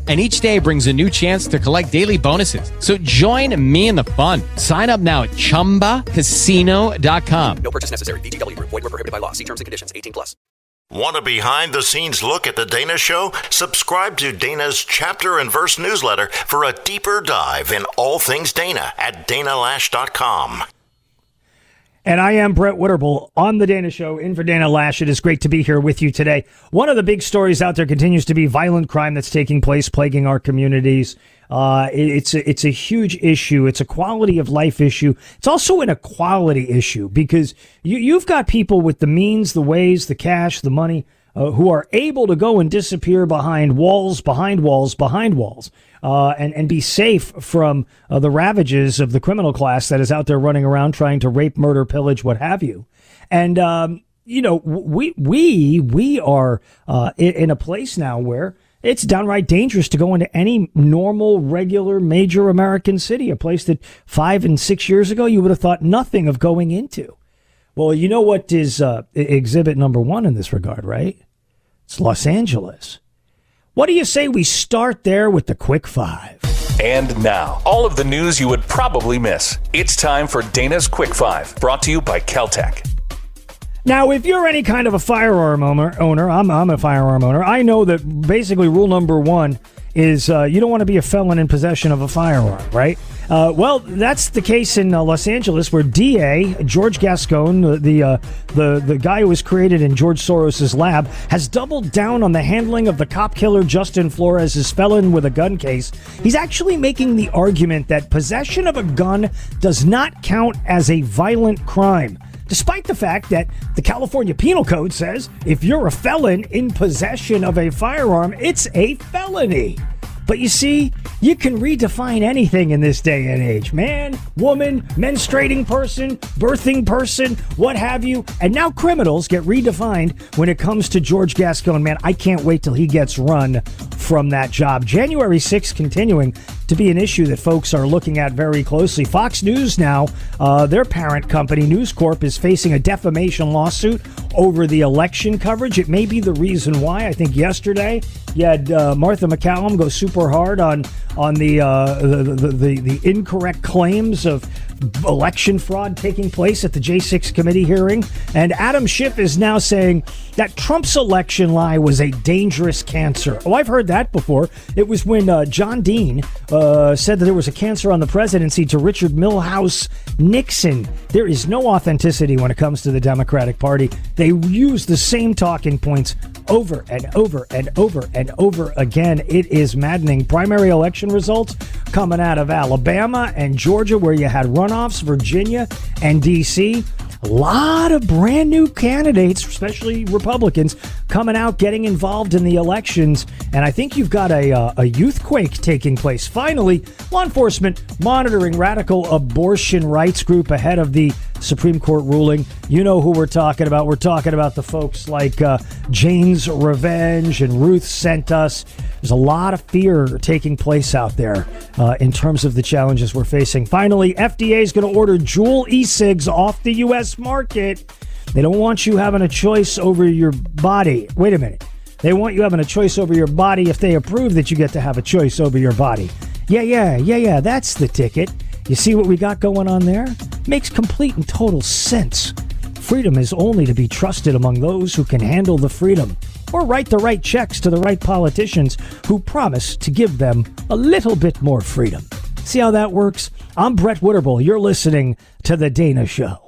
And each day brings a new chance to collect daily bonuses. So join me in the fun. Sign up now at ChumbaCasino.com. No purchase necessary. VGW Group. Void where prohibited by law. See terms and conditions. 18+. Want a behind-the-scenes look at The Dana Show? Subscribe to Dana's Chapter and Verse newsletter for a deeper dive in all things Dana at DanaLash.com. And I am Brett Winterble on The Dana Show in for Dana Lash. It is great to be here with you today. One of the big stories out there continues to be violent crime that's taking place, plaguing our communities. It's a huge issue. It's a quality of life issue. It's also an equality issue because you've got people with the means, the ways, the cash, the money, who are able to go and disappear behind walls. And be safe from the ravages of the criminal class that is out there running around trying to rape, murder, pillage, what have you. And, you know, we are in a place now where it's downright dangerous to go into any normal, regular, major American city, a place that 5 and 6 years ago you would have thought nothing of going into. Well, you know what is exhibit number one in this regard, right? It's Los Angeles. What do you say we start there with the Quick Five? And now, all of the news you would probably miss. It's time for Dana's Quick Five, brought to you by Caltech. Now, if you're any kind of a firearm owner, I'm a firearm owner, I know that basically rule number one is you don't want to be a felon in possession of a firearm, right? Well, that's the case in Los Angeles, where DA George Gascon, the guy who was created in George Soros's lab, has doubled down on the handling of the cop killer Justin Flores' felon with a gun case. He's actually making the argument that possession of a gun does not count as a violent crime, despite the fact that the California Penal Code says if you're a felon in possession of a firearm, it's a felony. But you see, you can redefine anything in this day and age. Man, woman, menstruating person, birthing person, what have you. And now criminals get redefined when it comes to George Gascon. Man, I can't wait till he gets run from that job. January 6th continuing to be an issue that folks are looking at very closely. Fox News now, their parent company, News Corp, is facing a defamation lawsuit over the election coverage. It may be the reason why. I think yesterday you had Martha McCallum go super hard on the incorrect claims of election fraud taking place at the J6 committee hearing. And Adam Schiff is now saying that Trump's election lie was a dangerous cancer. Oh, I've heard that before. It was when John Dean said that there was a cancer on the presidency to Richard Milhouse Nixon. There is no authenticity when it comes to the Democratic Party. They use the same talking points over and over and over and over again. It is maddening. Primary election results coming out of Alabama and Georgia, where you had runoffs, Virginia and D.C. A lot of brand new candidates, especially Republicans, coming out, getting involved in the elections. And I think you've got a youth quake taking place. Finally, law enforcement monitoring radical abortion rights group ahead of the Supreme Court ruling. You know who we're talking about. We're talking about the folks like Jane's Revenge and Ruth Sent Us. There's a lot of fear taking place out there in terms of the challenges we're facing. Finally, FDA is going to order Juul e-cigs off the U.S. market. They don't want you having a choice over your body. Wait a minute. They want you having a choice over your body if they approve that you get to have a choice over your body. Yeah. That's the ticket. You see what we got going on there? Makes complete and total sense. Freedom is only to be trusted among those who can handle the freedom or write the right checks to the right politicians who promise to give them a little bit more freedom. See how that works? I'm Brett Winterbull. You're listening to The Dana Show.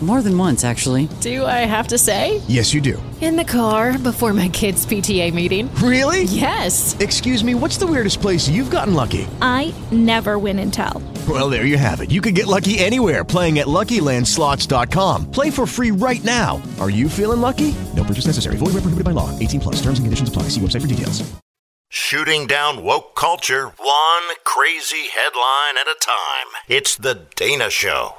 More than once, actually. Do I have to say? Yes, you do. In the car before my kids' PTA meeting. Really? Yes. Excuse me, what's the weirdest place you've gotten lucky? I never win and tell. Well, there you have it. You can get lucky anywhere, playing at LuckyLandSlots.com. Play for free right now. Are you feeling lucky? No purchase necessary. Void where prohibited by law. 18 plus. Terms and conditions apply. See website for details. Shooting down woke culture, one crazy headline at a time. It's The Dana Show.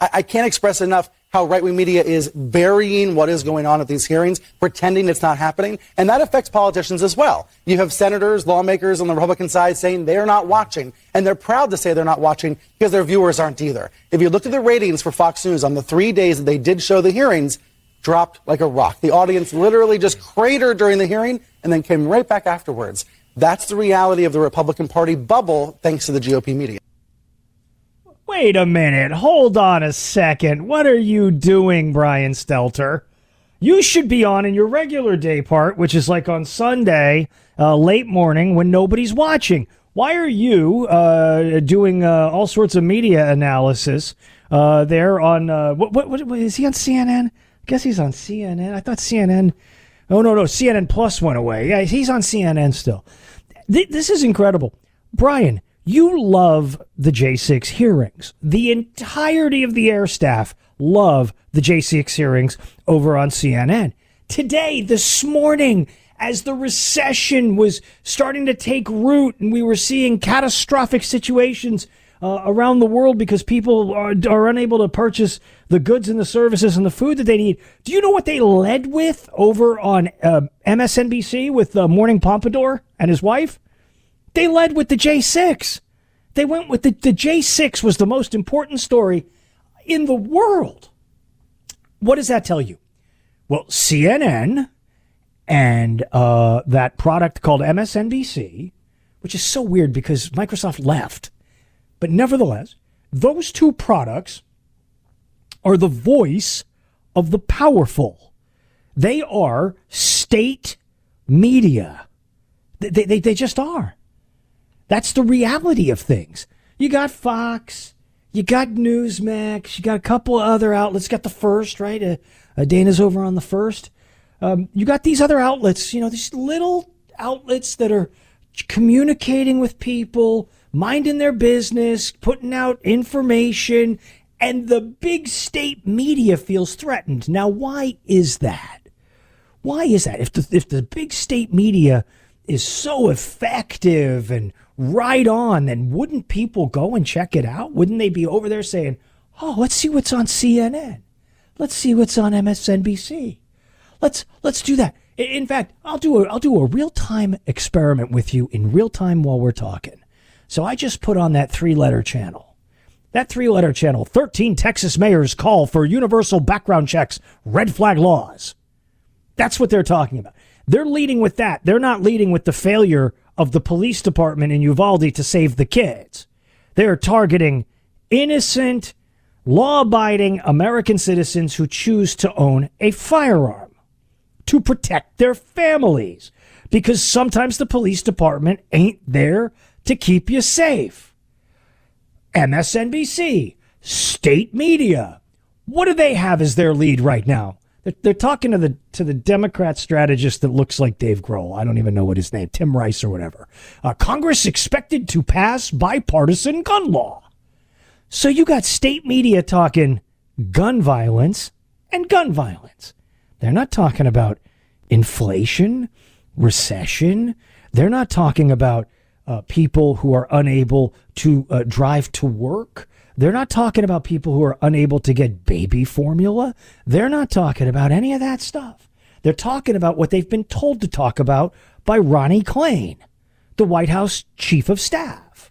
I can't express enough how right-wing media is burying what is going on at these hearings, pretending it's not happening, and that affects politicians as well. You have senators, lawmakers on the Republican side saying they're not watching, and they're proud to say they're not watching because their viewers aren't either. If you look at the ratings for Fox News on the 3 days that they did show the hearings, dropped like a rock. The audience literally just cratered during the hearing and then came right back afterwards. That's the reality of the Republican Party bubble thanks to the GOP media. Wait a minute. Hold on a second. What are you doing, Brian Stelter? You should be on in your regular day part, which is like on Sunday, late morning when nobody's watching. Why are you doing all sorts of media analysis there on... what is he on CNN? I guess he's on CNN. I thought CNN... Oh, no, CNN Plus went away. Yeah, he's on CNN still. This is incredible. Brian... You love the J6 hearings. The entirety of the air staff love the J6 hearings over on CNN. Today, this morning, as the recession was starting to take root and we were seeing catastrophic situations around the world because people are unable to purchase the goods and the services and the food that they need. Do you know what they led with over on MSNBC with Morning Pompadour and his wife? They led with the J6. They went with the J6 was the most important story in the world. What does that tell you? Well, CNN and that product called MSNBC, which is so weird because Microsoft left. But nevertheless, those two products are the voice of the powerful. They are state media. They just are. That's the reality of things. You got Fox, you got Newsmax, you got a couple other outlets. You got the First, right? Dana's over on the First. You got these other outlets, you know, these little outlets that are communicating with people, minding their business, putting out information, and the big state media feels threatened. Now, why is that? If the big state media is so effective and right on, then wouldn't people go and check it out? Wouldn't they be over there saying, oh, let's see what's on CNN. Let's see what's on MSNBC. Let's do that. In fact, I'll do a real-time experiment with you in real time while we're talking. So I just put on that three-letter channel. That three-letter channel, 13 Texas mayors call for universal background checks, red flag laws. That's what they're talking about. They're leading with that. They're not leading with the failure of the police department in Uvalde to save the kids. They're targeting innocent, law-abiding American citizens who choose to own a firearm to protect their families, because sometimes the police department ain't there to keep you safe. MSNBC, state media. What do they have as their lead right now? They're talking to the Democrat strategist that looks like Dave Grohl. I don't even know what his name, Tim Rice or whatever. Congress expected to pass bipartisan gun law. So you got state media talking gun violence and gun violence. They're not talking about inflation, recession. They're not talking about people who are unable to drive to work. They're not talking about people who are unable to get baby formula. They're not talking about any of that stuff. They're talking about what they've been told to talk about by Ronnie Klain, the White House chief of staff.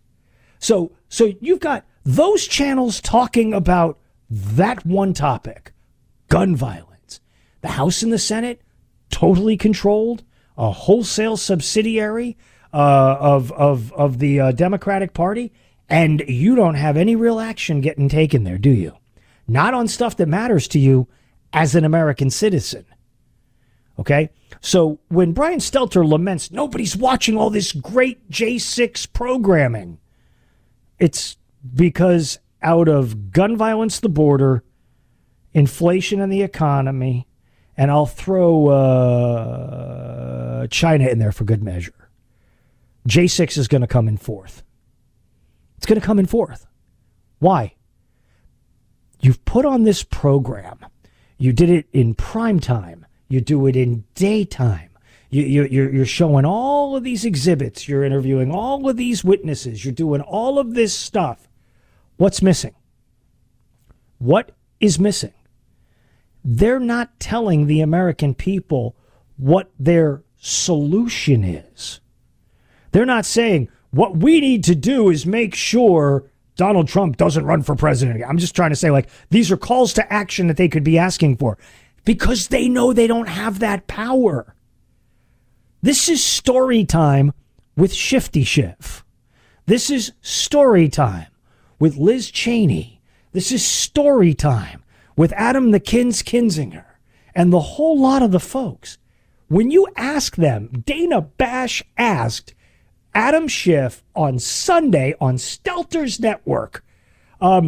So you've got those channels talking about that one topic, gun violence. The House and the Senate, totally controlled, a wholesale subsidiary of the Democratic Party, and you don't have any real action getting taken there, do you? Not on stuff that matters to you as an American citizen. Okay? So when Brian Stelter laments nobody's watching all this great J6 programming, it's because out of gun violence, the border, inflation and the economy, and I'll throw China in there for good measure, J6 is going to come in fourth. It's going to come in fourth. Why? You've put on this program. You did it in prime time. You do it in daytime. You're showing all of these exhibits. You're interviewing all of these witnesses. You're doing all of this stuff. What's missing? What is missing? They're not telling the American people what their solution is. They're not saying what we need to do is make sure Donald Trump doesn't run for president. I'm just trying to say, like, these are calls to action that they could be asking for because they know they don't have that power. This is story time with Shifty Schiff. This is story time with Liz Cheney. This is story time with Adam the Kins Kinzinger and the whole lot of the folks. When you ask them, Dana Bash asked Adam Schiff on Sunday on Stelter's network. So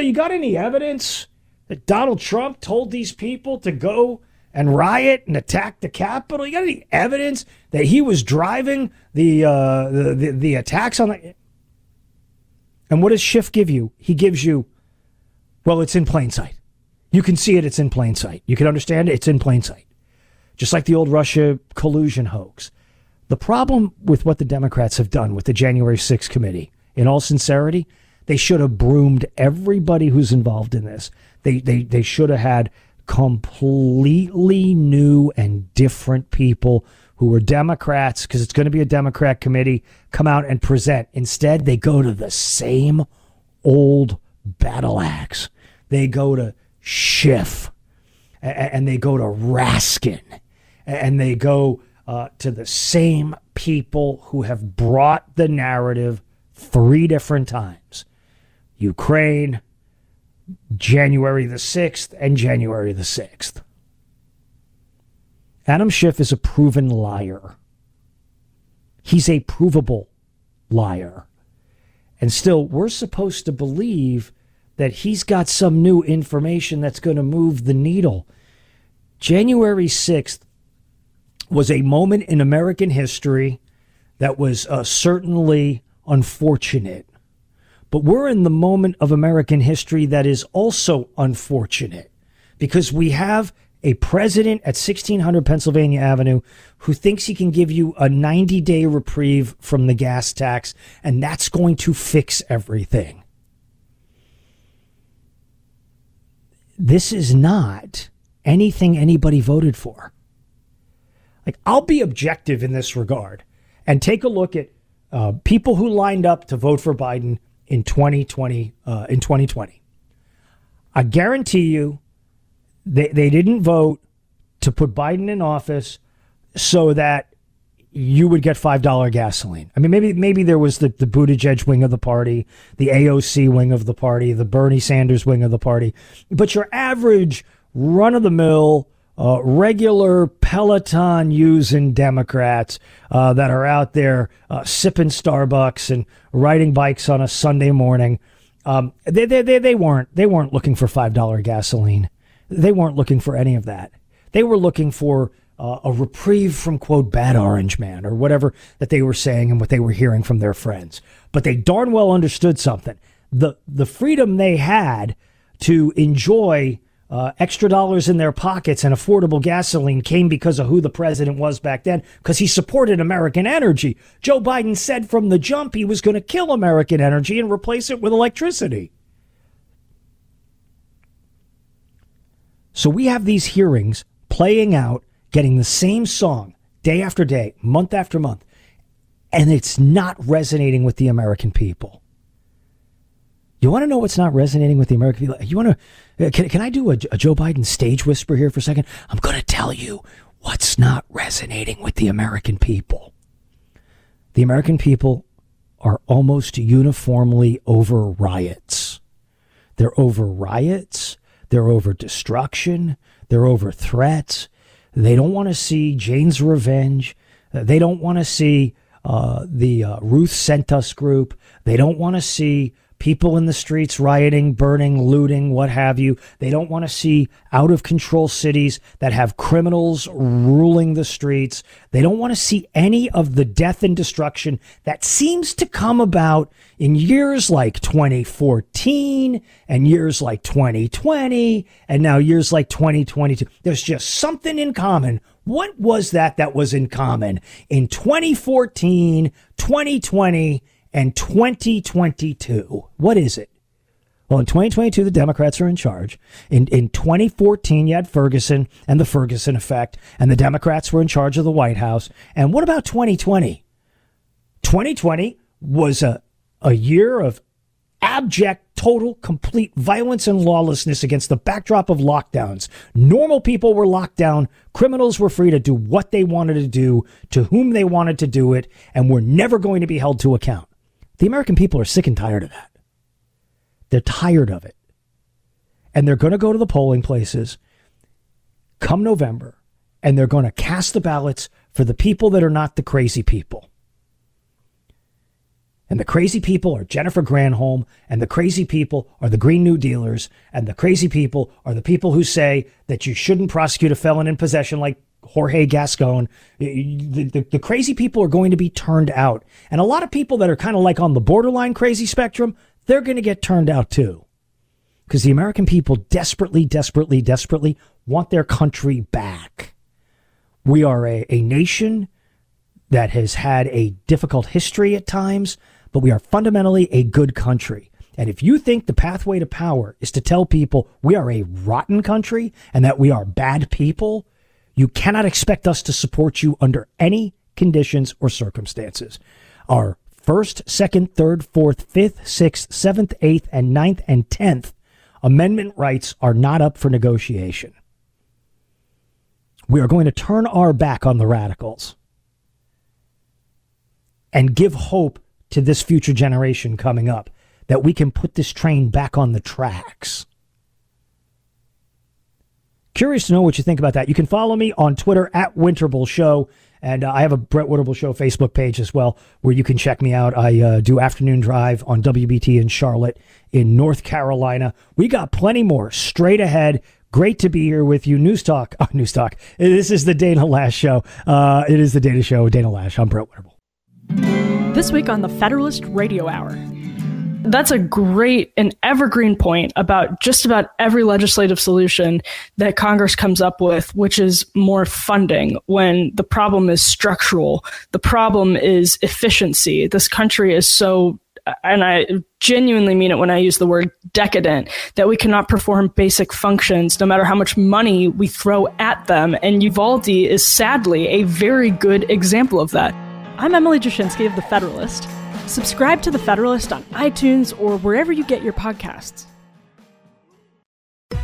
you got any evidence that Donald Trump told these people to go and riot and attack the Capitol? You got any evidence that he was driving the attacks on the... And what does Schiff give you? He gives you, well, it's in plain sight. You can see it. It's in plain sight. You can understand it. It's in plain sight. Just like the old Russia collusion hoax. The problem with what the Democrats have done with the January 6th committee, in all sincerity, they should have broomed everybody who's involved in this. They should have had completely new and different people who were Democrats, because it's going to be a Democrat committee, come out and present. Instead, they go to the same old battle axe. They go to Schiff, and they go to Raskin, and they go... to the same people who have brought the narrative three different times. Ukraine, January the 6th, and January the 6th. Adam Schiff is a proven liar. He's a provable liar. And still, we're supposed to believe that he's got some new information that's going to move the needle. January 6th was a moment in American history that was certainly unfortunate. But we're in the moment of American history that is also unfortunate because we have a president at 1600 Pennsylvania Avenue who thinks he can give you a 90-day reprieve from the gas tax, and that's going to fix everything. This is not anything anybody voted for. Like, I'll be objective in this regard and take a look at people who lined up to vote for Biden in 2020. I guarantee you they didn't vote to put Biden in office so that you would get $5 gasoline. I mean, maybe there was the Buttigieg wing of the party, the AOC wing of the party, the Bernie Sanders wing of the party. But your average run-of-the-mill, regular Peloton-using Democrats that are out there sipping Starbucks and riding bikes on a Sunday morning, they weren't looking for $5 gasoline. They weren't looking for any of that. They were looking for a reprieve from, quote, Bad Orange Man or whatever that they were saying and what they were hearing from their friends. But they darn well understood something. The freedom they had to enjoy extra dollars in their pockets and affordable gasoline came because of who the president was back then, because he supported American energy. Joe Biden said from the jump he was going to kill American energy and replace it with electricity. So we have these hearings playing out, getting the same song day after day, month after month, and it's not resonating with the American people. You want to know what's not resonating with the American people? You want to? Can I do a Joe Biden stage whisper here for a second? I'm going to tell you what's not resonating with the American people. The American people are almost uniformly over riots. They're over riots. They're over destruction. They're over threats. They don't want to see Jane's Revenge. They don't want to see the Ruth Sent Us group. They don't want to see people in the streets rioting, burning, looting, what have you. They don't want to see out-of-control cities that have criminals ruling the streets. They don't want to see any of the death and destruction that seems to come about in years like 2014 and years like 2020 and now years like 2022. There's just something in common. What was that was in common in 2014, 2020, and 2022? What is it? Well, in 2022, the Democrats are in charge. In 2014, you had Ferguson and the Ferguson effect, and the Democrats were in charge of the White House. And what about 2020? 2020 was a year of abject, total, complete violence and lawlessness against the backdrop of lockdowns. Normal people were locked down. Criminals were free to do what they wanted to do, to whom they wanted to do it, and were never going to be held to account. The American people are sick and tired of that. They're tired of it. And they're going to go to the polling places come November, and they're going to cast the ballots for the people that are not the crazy people. And the crazy people are Jennifer Granholm, and the crazy people are the Green New Dealers, and the crazy people are the people who say that you shouldn't prosecute a felon in possession like Jorge Gascon. The crazy people are going to be turned out. And a lot of people that are kind of like on the borderline crazy spectrum, they're going to get turned out too. Because the American people desperately, desperately, desperately want their country back. We are a nation that has had a difficult history at times, but we are fundamentally a good country. And if you think the pathway to power is to tell people we are a rotten country and that we are bad people, you cannot expect us to support you under any conditions or circumstances. Our 1st, 2nd, 3rd, 4th, 5th, 6th, 7th, 8th, and 9th, and 10th amendment rights are not up for negotiation. We are going to turn our back on the radicals and give hope to this future generation coming up that we can put this train back on the tracks. Curious to know what you think about that. You can follow me on Twitter at Winterbull Show. And I have a Brett Winterbull Show Facebook page as well, where you can check me out. I do Afternoon Drive on WBT in Charlotte in North Carolina. We got plenty more straight ahead. Great to be here with you. News Talk. This is the Dana Lash Show. It is the Dana Show. Dana Lash. I'm Brett Winterbull. This week on the Federalist Radio Hour. that's a great and evergreen point about just about every legislative solution that Congress comes up with, which is more funding when the problem is structural. The problem is efficiency. This country is so, and I genuinely mean it when I use the word decadent, that we cannot perform basic functions no matter how much money we throw at them. And Uvalde is sadly a very good example of that. I'm Emily Jashinsky of The Federalist. Subscribe to The Federalist on iTunes or wherever you get your podcasts.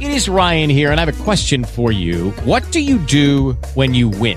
It is Ryan here, and I have a question for you. What do you do when you win?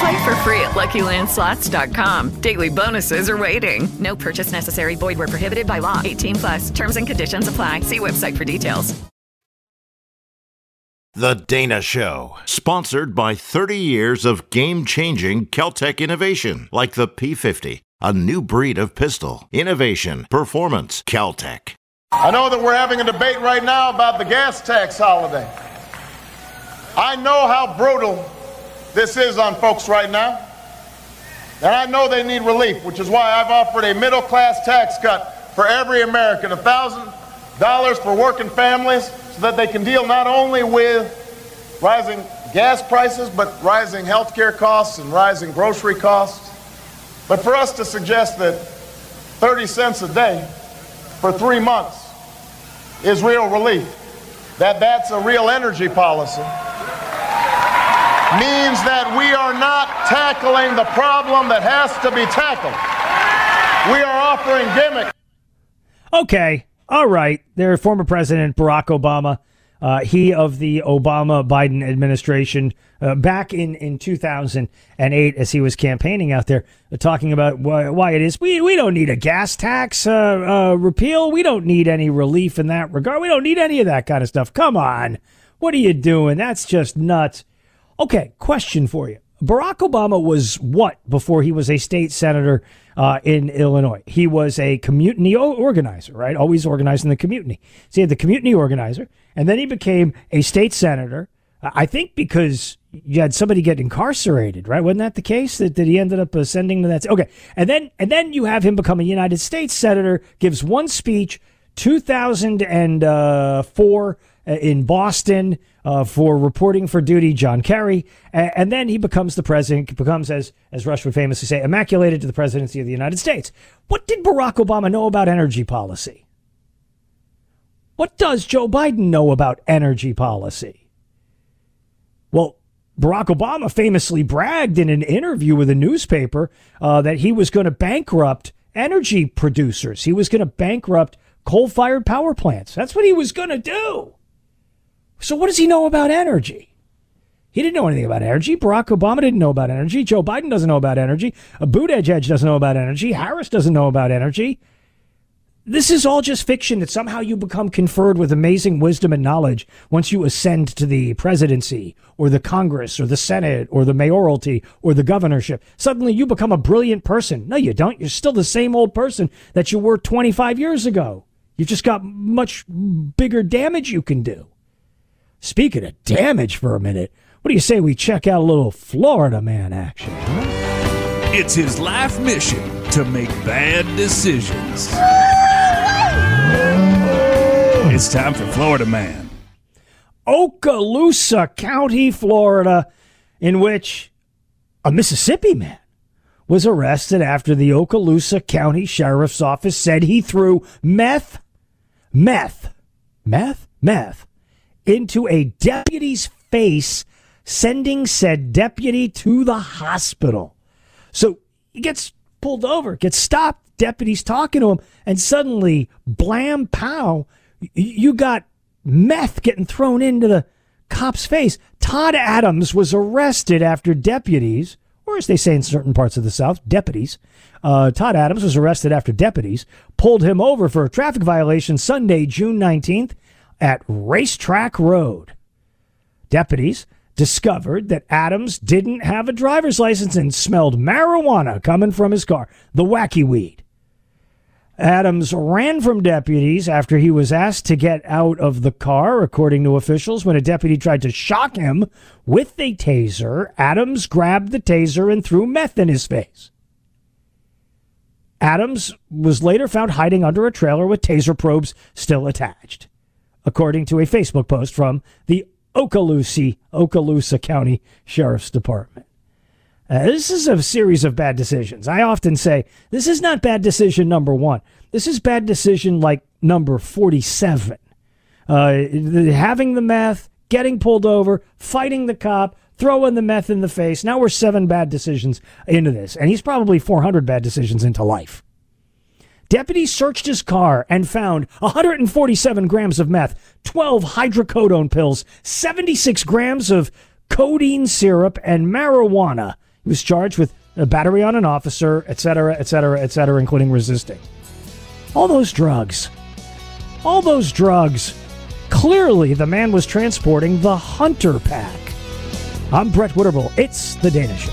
Play for free at LuckyLandSlots.com. Daily bonuses are waiting. No purchase necessary. Void where prohibited by law. 18+. Terms and conditions apply. See website for details. The Dana Show, sponsored by 30 years of game-changing Kel-Tec innovation, like the P50, a new breed of pistol. Innovation, performance, Kel-Tec. I know that we're having a debate right now about the gas tax holiday. I know how brutal this is on folks right now, and I know they need relief, which is why I've offered a middle-class tax cut for every American, $1,000 for working families, so that they can deal not only with rising gas prices, but rising healthcare costs and rising grocery costs. But for us to suggest that 30 cents a day for 3 months is real relief, that's a real energy policy, means that we are not tackling the problem that has to be tackled. We are offering gimmicks. Okay. All right, their former president, Barack Obama, he of the Obama-Biden administration, back in 2008 as he was campaigning out there, talking about why it is we don't need a gas tax repeal. We don't need any relief in that regard. We don't need any of that kind of stuff. Come on. What are you doing? That's just nuts. Okay, question for you. Barack Obama was what before he was a state senator in Illinois? He was a community organizer, right? Always organizing the community. So he had the community organizer, and then he became a state senator, I think because you had somebody get incarcerated, right? Wasn't that the case that he ended up ascending to that? Okay. And then you have him become a United States senator, gives one speech, 2004 in Boston for reporting for duty, John Kerry. And then he becomes the president, becomes, as Rush would famously say, immaculated to the presidency of the United States. What did Barack Obama know about energy policy? What does Joe Biden know about energy policy? Well, Barack Obama famously bragged in an interview with a newspaper that he was going to bankrupt energy producers. He was going to bankrupt coal-fired power plants. That's what he was going to do. So what does he know about energy? He didn't know anything about energy. Barack Obama didn't know about energy. Joe Biden doesn't know about energy. Buttigieg doesn't know about energy. Harris doesn't know about energy. This is all just fiction that somehow you become conferred with amazing wisdom and knowledge once you ascend to the presidency or the Congress or the Senate or the mayoralty or the governorship. Suddenly you become a brilliant person. No, you don't. You're still the same old person that you were 25 years ago. You've just got much bigger damage you can do. Speaking of damage for a minute, what do you say we check out a little Florida man action? Huh? It's his life mission to make bad decisions. It's time for Florida Man. Okaloosa County, Florida, in which a Mississippi man was arrested after the Okaloosa County Sheriff's Office said he threw meth into a deputy's face, sending said deputy to the hospital. So he gets pulled over, gets stopped, deputies talking to him, and suddenly, blam, pow, you got meth getting thrown into the cop's face. Todd Adams was arrested after deputies, or as they say in certain parts of the South, deputies. Todd Adams was arrested after deputies pulled him over for a traffic violation Sunday, June 19th at Racetrack Road. Deputies discovered that Adams didn't have a driver's license and smelled marijuana coming from his car, the wacky weed. Adams ran from deputies after he was asked to get out of the car, according to officials. When a deputy tried to shock him with a taser, Adams grabbed the taser and threw meth in his face. Adams was later found hiding under a trailer with taser probes still attached, according to a Facebook post from the Okaloosa County Sheriff's Department. This is a series of bad decisions. I often say this is not bad decision number one. This is bad decision like number 47. Having the meth, getting pulled over, fighting the cop, throwing the meth in the face. Now we're 7 bad decisions into this, and he's probably 400 bad decisions into life. Deputies searched his car and found 147 grams of meth, 12 hydrocodone pills, 76 grams of codeine syrup, and marijuana. He was charged with a battery on an officer, etc., including resisting. All those drugs. Clearly, the man was transporting the Hunter Pack. I'm Brett Winterbull. It's The Dana Show.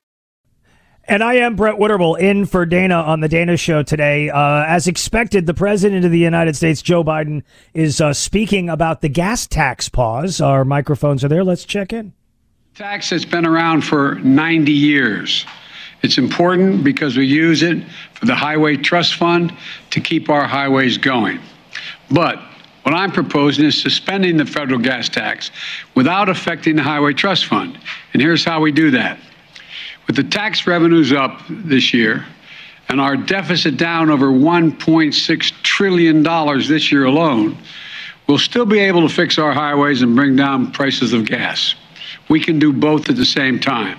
And I am Brett Winterbull in for Dana on The Dana Show today. As expected, the President of the United States, Joe Biden, is speaking about the gas tax pause. Our microphones are there. Let's check in. Tax that's been around for 90 years. It's important because we use it for the Highway Trust Fund to keep our highways going. But what I'm proposing is suspending the federal gas tax without affecting the Highway Trust Fund. And here's how we do that. With the tax revenues up this year and our deficit down over $1.6 trillion this year alone, we'll still be able to fix our highways and bring down prices of gas. We can do both at the same time.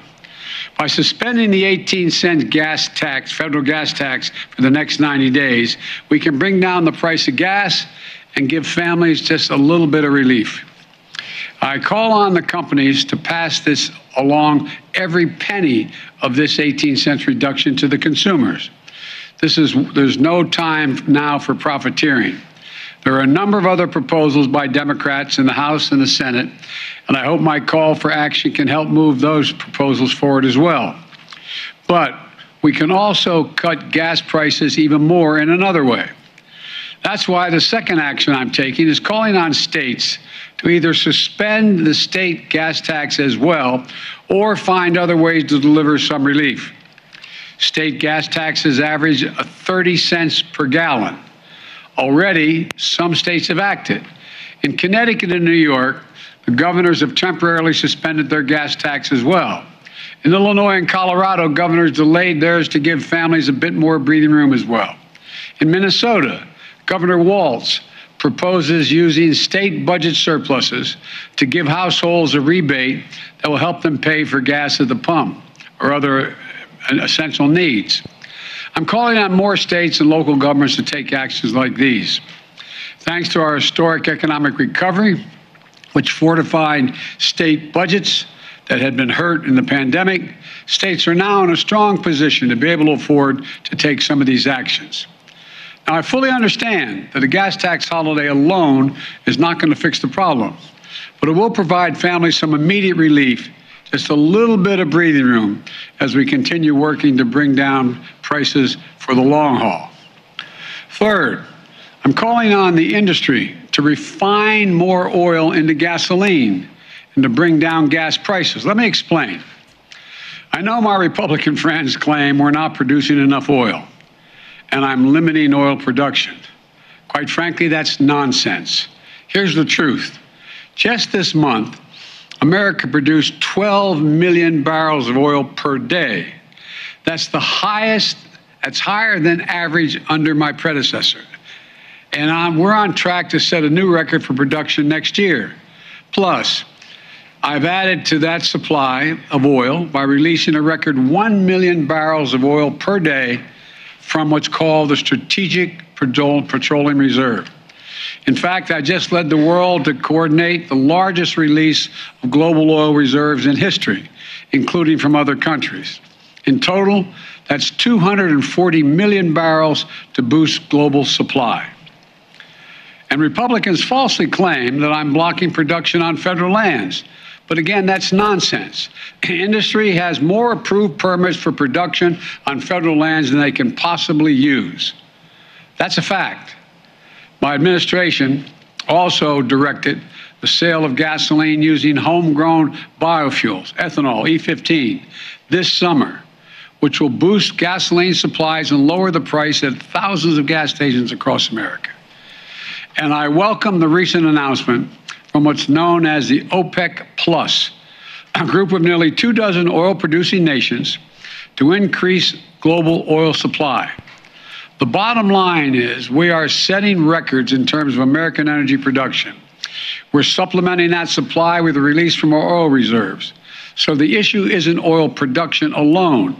By suspending the 18-cent gas tax, federal gas tax, for the next 90 days, we can bring down the price of gas and give families just a little bit of relief. I call on the companies to pass this along, every penny of this 18-cent reduction to the consumers. There's no time now for profiteering. There are a number of other proposals by Democrats in the House and the Senate, and I hope my call for action can help move those proposals forward as well. But we can also cut gas prices even more in another way. That's why the second action I'm taking is calling on states to either suspend the state gas tax as well or find other ways to deliver some relief. State gas taxes average 30 cents per gallon. Already, some states have acted. In Connecticut and New York, the governors have temporarily suspended their gas tax as well. In Illinois and Colorado, governors delayed theirs to give families a bit more breathing room as well. In Minnesota, Governor Walz proposes using state budget surpluses to give households a rebate that will help them pay for gas at the pump or other essential needs. I'm calling on more states and local governments to take actions like these. Thanks to our historic economic recovery, which fortified state budgets, that had been hurt in the pandemic, states are now in a strong position to be able to afford to take some of these actions. Now, I fully understand that a gas tax holiday alone is not going to fix the problem, but it will provide families some immediate relief, just a little bit of breathing room as we continue working to bring down prices for the long haul. Third, I'm calling on the industry to refine more oil into gasoline and to bring down gas prices. Let me explain. I know my Republican friends claim we're not producing enough oil and I'm limiting oil production. Quite frankly, that's nonsense. Here's the truth. Just this month, America produced 12 million barrels of oil per day. That's the highest, that's higher than average under my predecessor. And we're on track to set a new record for production next year. Plus, I've added to that supply of oil by releasing a record 1 million barrels of oil per day from what's called the Strategic Petroleum Reserve. In fact, I just led the world to coordinate the largest release of global oil reserves in history, including from other countries. In total, that's 240 million barrels to boost global supply. And Republicans falsely claim that I'm blocking production on federal lands. But again, that's nonsense. Industry has more approved permits for production on federal lands than they can possibly use. That's a fact. My administration also directed the sale of gasoline using homegrown biofuels, ethanol, E15, this summer, which will boost gasoline supplies and lower the price at thousands of gas stations across America. And I welcome the recent announcement from what's known as the OPEC Plus, a group of nearly 24 oil-producing nations, to increase global oil supply. The bottom line is we are setting records in terms of American energy production. We're supplementing that supply with a release from our oil reserves. So the issue isn't oil production alone.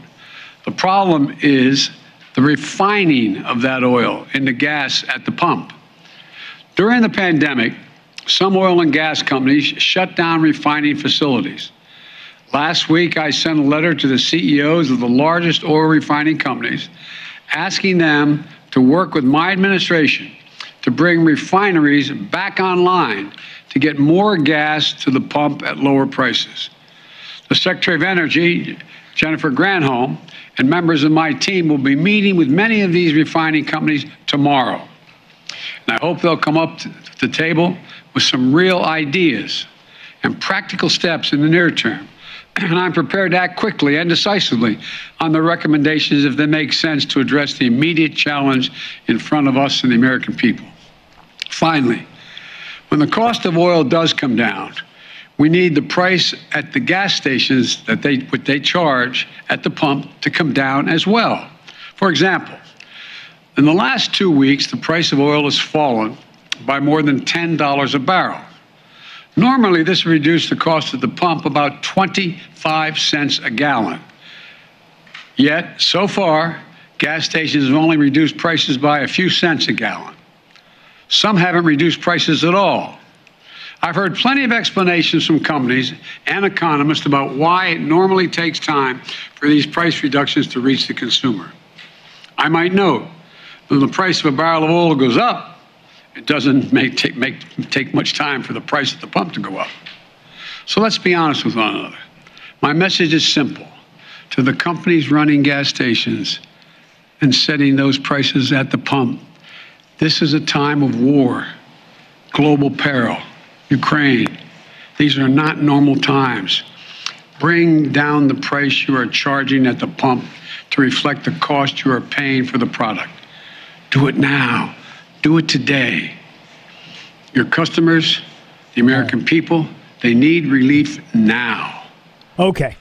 The problem is the refining of that oil into gas at the pump. During the pandemic, some oil and gas companies shut down refining facilities. Last week, I sent a letter to the CEOs of the largest oil refining companies asking them to work with my administration to bring refineries back online to get more gas to the pump at lower prices. The Secretary of Energy, Jennifer Granholm, and members of my team will be meeting with many of these refining companies tomorrow. And I hope they'll come up to the table with some real ideas and practical steps in the near term. And I'm prepared to act quickly and decisively on the recommendations if they make sense to address the immediate challenge in front of us and the American people. Finally, when the cost of oil does come down, we need the price at the gas stations that they charge at the pump to come down as well. For example, in the last 2 weeks, the price of oil has fallen by more than $10 a barrel. Normally, this reduced the cost at the pump about 25 cents a gallon. Yet, so far, gas stations have only reduced prices by a few cents a gallon. Some haven't reduced prices at all. I've heard plenty of explanations from companies and economists about why it normally takes time for these price reductions to reach the consumer. I might note, when the price of a barrel of oil goes up, it doesn't take much time for the price at the pump to go up. So let's be honest with one another. My message is simple. To the companies running gas stations and setting those prices at the pump, this is a time of war, global peril, Ukraine. These are not normal times. Bring down the price you are charging at the pump to reflect the cost you are paying for the product. Do it now. Do it today. Your customers, the American people, they need relief now. Okay.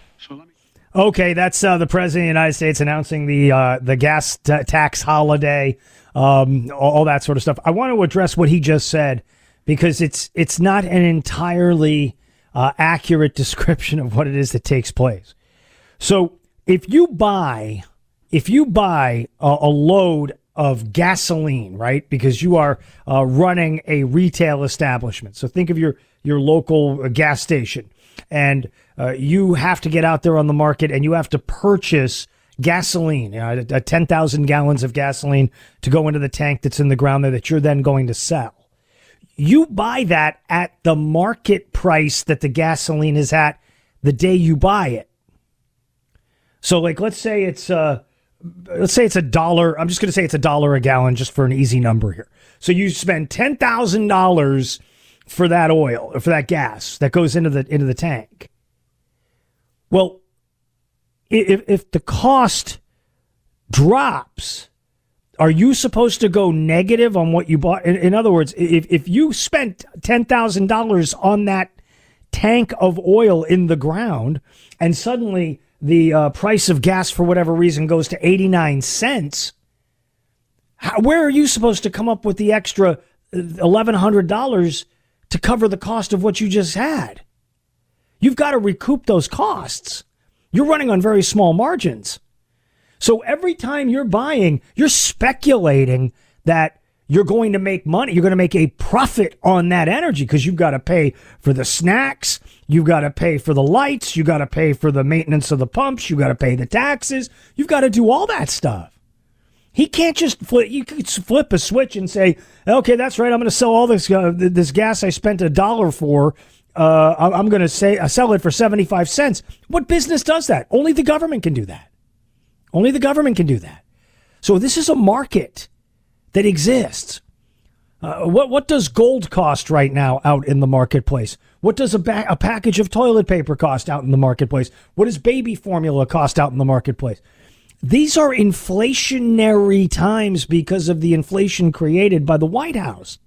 Okay, that's the President of the United States announcing the gas tax holiday, all that sort of stuff. I want to address what he just said because it's not an entirely accurate description of what it is that takes place. So if you buy a load of gasoline, right? Because you are running a retail establishment. So think of your local gas station and you have to get out there on the market and you have to purchase gasoline, 10,000 gallons of gasoline to go into the tank that's in the ground there that you're then going to sell. You buy that at the market price that the gasoline is at the day you buy it. So, like, let's say it's $1. I'm just going to say it's $1 a gallon just for an easy number here. So you spend $10,000 for that oil or for that gas that goes into the tank. Well, if the cost drops, are you supposed to go negative on what you bought? In other words, if you spent $10,000 on that tank of oil in the ground and suddenly the price of gas for whatever reason goes to 89 cents, where are you supposed to come up with the extra $1,100 to cover the cost of what you just had? You've got to recoup those costs. You're running on very small margins. So every time you're buying, you're speculating that you're going to make money. You're going to make a profit on that energy because you've got to pay for the snacks. You've got to pay for the lights. You've got to pay for the maintenance of the pumps. You've got to pay the taxes. You've got to do all that stuff. He can't just flip. You can flip a switch and say, okay, that's right. I'm going to sell all this gas I spent $1 for. I'm going to sell it for 75 cents. What business does that? Only the government can do that. Only the government can do that. So this is a market that exists. What does gold cost right now out in the marketplace? What does a package of toilet paper cost out in the marketplace? What does baby formula cost out in the marketplace? These are inflationary times because of the inflation created by the White House.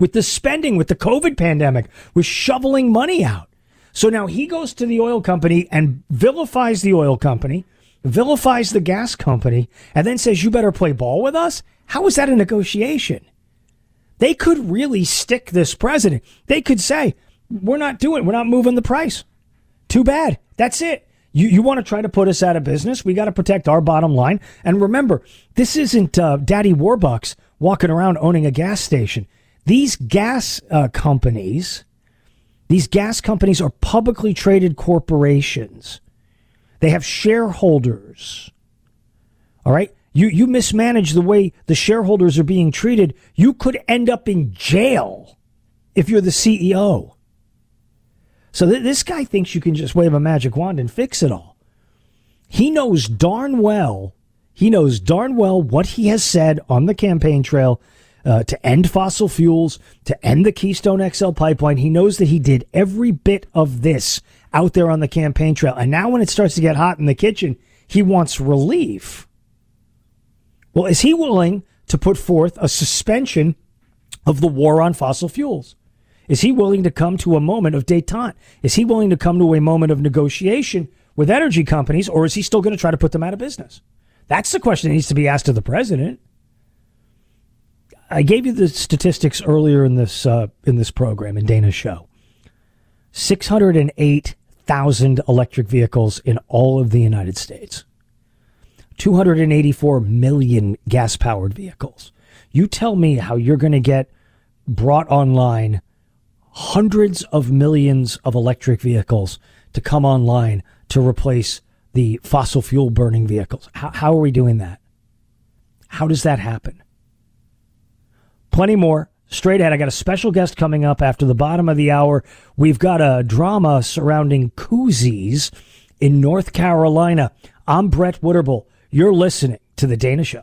With the spending, with the COVID pandemic, with shoveling money out. So now he goes to the oil company and vilifies the oil company, vilifies the gas company, and then says, you better play ball with us? How is that a negotiation? They could really stick this president. They could say, we're not moving the price. Too bad. That's it. You want to try to put us out of business? We got to protect our bottom line. And remember, this isn't Daddy Warbucks walking around owning a gas station. These gas companies, are publicly traded corporations. They have shareholders. All right. You mismanage the way the shareholders are being treated. You could end up in jail if you're the CEO. So this guy thinks you can just wave a magic wand and fix it all. He knows darn well what he has said on the campaign trail to end fossil fuels, to end the Keystone XL pipeline. He knows that he did every bit of this out there on the campaign trail. And now when it starts to get hot in the kitchen, he wants relief. Well, is he willing to put forth a suspension of the war on fossil fuels? Is he willing to come to a moment of détente? Is he willing to come to a moment of negotiation with energy companies, or is he still going to try to put them out of business? That's the question that needs to be asked of the president. I gave you the statistics earlier in this program, in Dana's show. 608,000 electric vehicles in all of the United States. 284 million gas-powered vehicles. You tell me how you're going to get brought online hundreds of millions of electric vehicles to come online to replace the fossil fuel-burning vehicles. How are we doing that? How does that happen? Plenty more. Straight ahead, I got a special guest coming up after the bottom of the hour. We've got a drama surrounding koozies in North Carolina. I'm Brett Winterbull. You're listening to The Dana Show.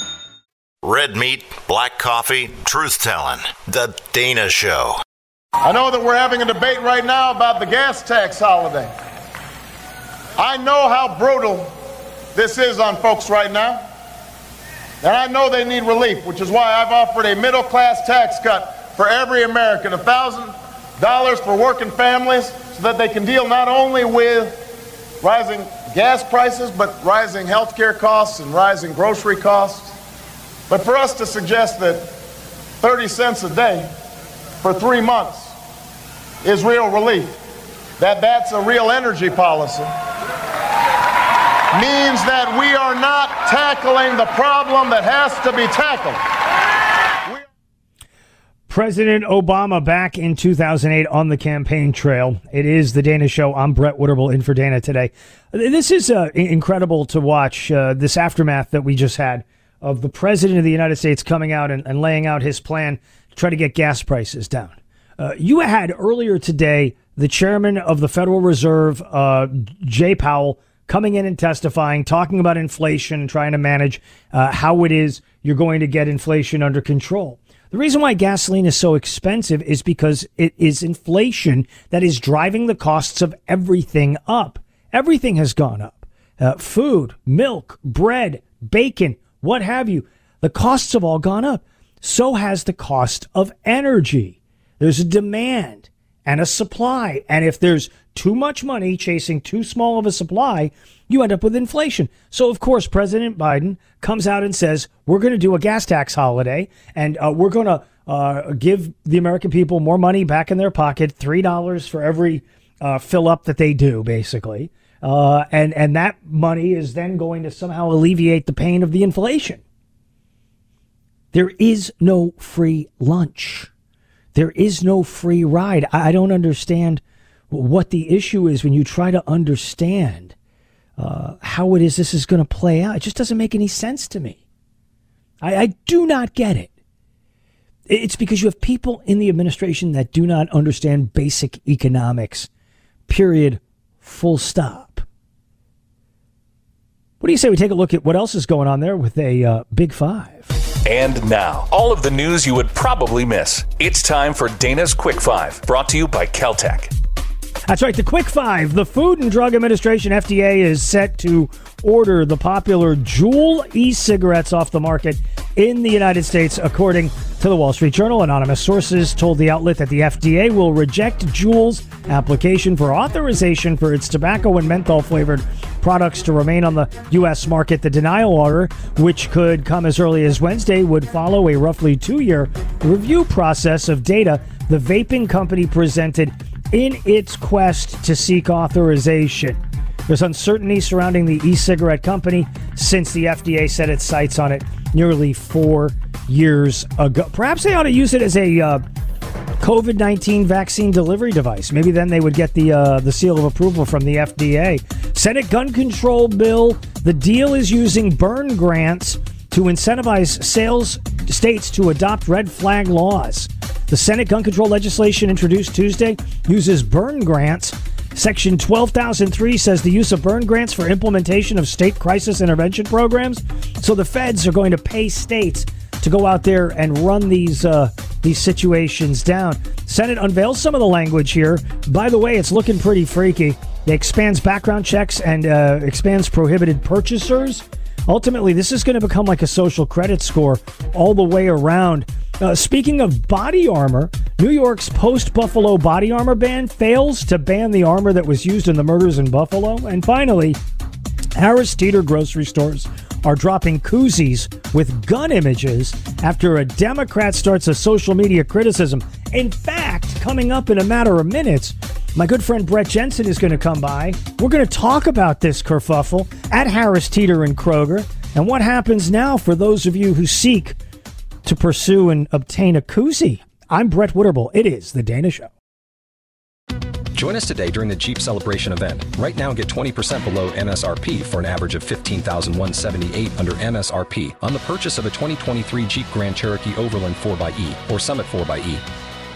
Red meat, black coffee, truth-telling. The Dana Show. I know that we're having a debate right now about the gas tax holiday. I know how brutal this is on folks right now. And I know they need relief, which is why I've offered a middle-class tax cut for every American, $1,000 for working families, so that they can deal not only with rising gas prices, but rising health care costs and rising grocery costs. But for us to suggest that 30 cents a day for 3 months is real relief, that's a real energy policy, means that we are not tackling the problem that has to be tackled. President Obama back in 2008 on the campaign trail. It is The Dana Show. I'm Brett Winterble in for Dana today. This is incredible to watch, this aftermath that we just had of the president of the United States coming out and laying out his plan to try to get gas prices down. You had earlier today the chairman of the Federal Reserve, Jay Powell, coming in and testifying, talking about inflation, trying to manage how it is you're going to get inflation under control. The reason why gasoline is so expensive is because it is inflation that is driving the costs of everything up. Everything has gone up. Food, milk, bread, bacon, what have you. The costs have all gone up. So has the cost of energy. There's a demand and a supply. And if there's too much money chasing too small of a supply, you end up with inflation. So, of course, President Biden comes out and says, we're going to do a gas tax holiday, and we're going to give the American people more money back in their pocket, $3 for every fill up that they do, basically. And that money is then going to somehow alleviate the pain of the inflation. There is no free lunch. There is no free ride. I don't understand what the issue is when you try to understand how it is this is going to play out. It just doesn't make any sense to me. I do not get it. It's because you have people in the administration that do not understand basic economics, period, full stop. What do you say we take a look at what else is going on there with a Big Five? And now, all of the news you would probably miss. It's time for Dana's Quick Five, brought to you by Caltech. That's right, the Quick Five. The Food and Drug Administration, FDA, is set to order the popular Juul e-cigarettes off the market in the United States, according to the Wall Street Journal. Anonymous sources told the outlet that the FDA will reject Juul's application for authorization for its tobacco and menthol-flavored products to remain on the U.S. market. The denial order, which could come as early as Wednesday, would follow a roughly 2-year review process of data the vaping company presented in its quest to seek authorization. There's uncertainty surrounding the e-cigarette company since the FDA set its sights on it nearly 4 years ago. Perhaps they ought to use it as a COVID-19 vaccine delivery device. Maybe then they would get the seal of approval from the FDA. Senate gun control bill. The deal is using burn grants to incentivize sales states to adopt red flag laws. The Senate gun control legislation introduced Tuesday uses burn grants. Section 12,003 says the use of burn grants for implementation of state crisis intervention programs. So the feds are going to pay states to go out there and run these situations down. Senate unveils some of the language here. By the way, it's looking pretty freaky. It expands background checks and expands prohibited purchasers. Ultimately, this is going to become like a social credit score all the way around. Speaking of body armor, New York's post-Buffalo body armor ban fails to ban the armor that was used in the murders in Buffalo. And finally, Harris Teeter grocery stores are dropping koozies with gun images after a Democrat starts a social media criticism. In fact, coming up in a matter of minutes, my good friend Brett Jensen is going to come by. We're going to talk about this kerfuffle at Harris Teeter and Kroger and what happens now for those of you who seek to pursue and obtain a koozie. I'm Brett Winterble. It is The Dana Show. Join us today during the Jeep Celebration event. Right now, get 20% below MSRP for an average of $15,178 under MSRP on the purchase of a 2023 Jeep Grand Cherokee Overland 4xE or Summit 4xE.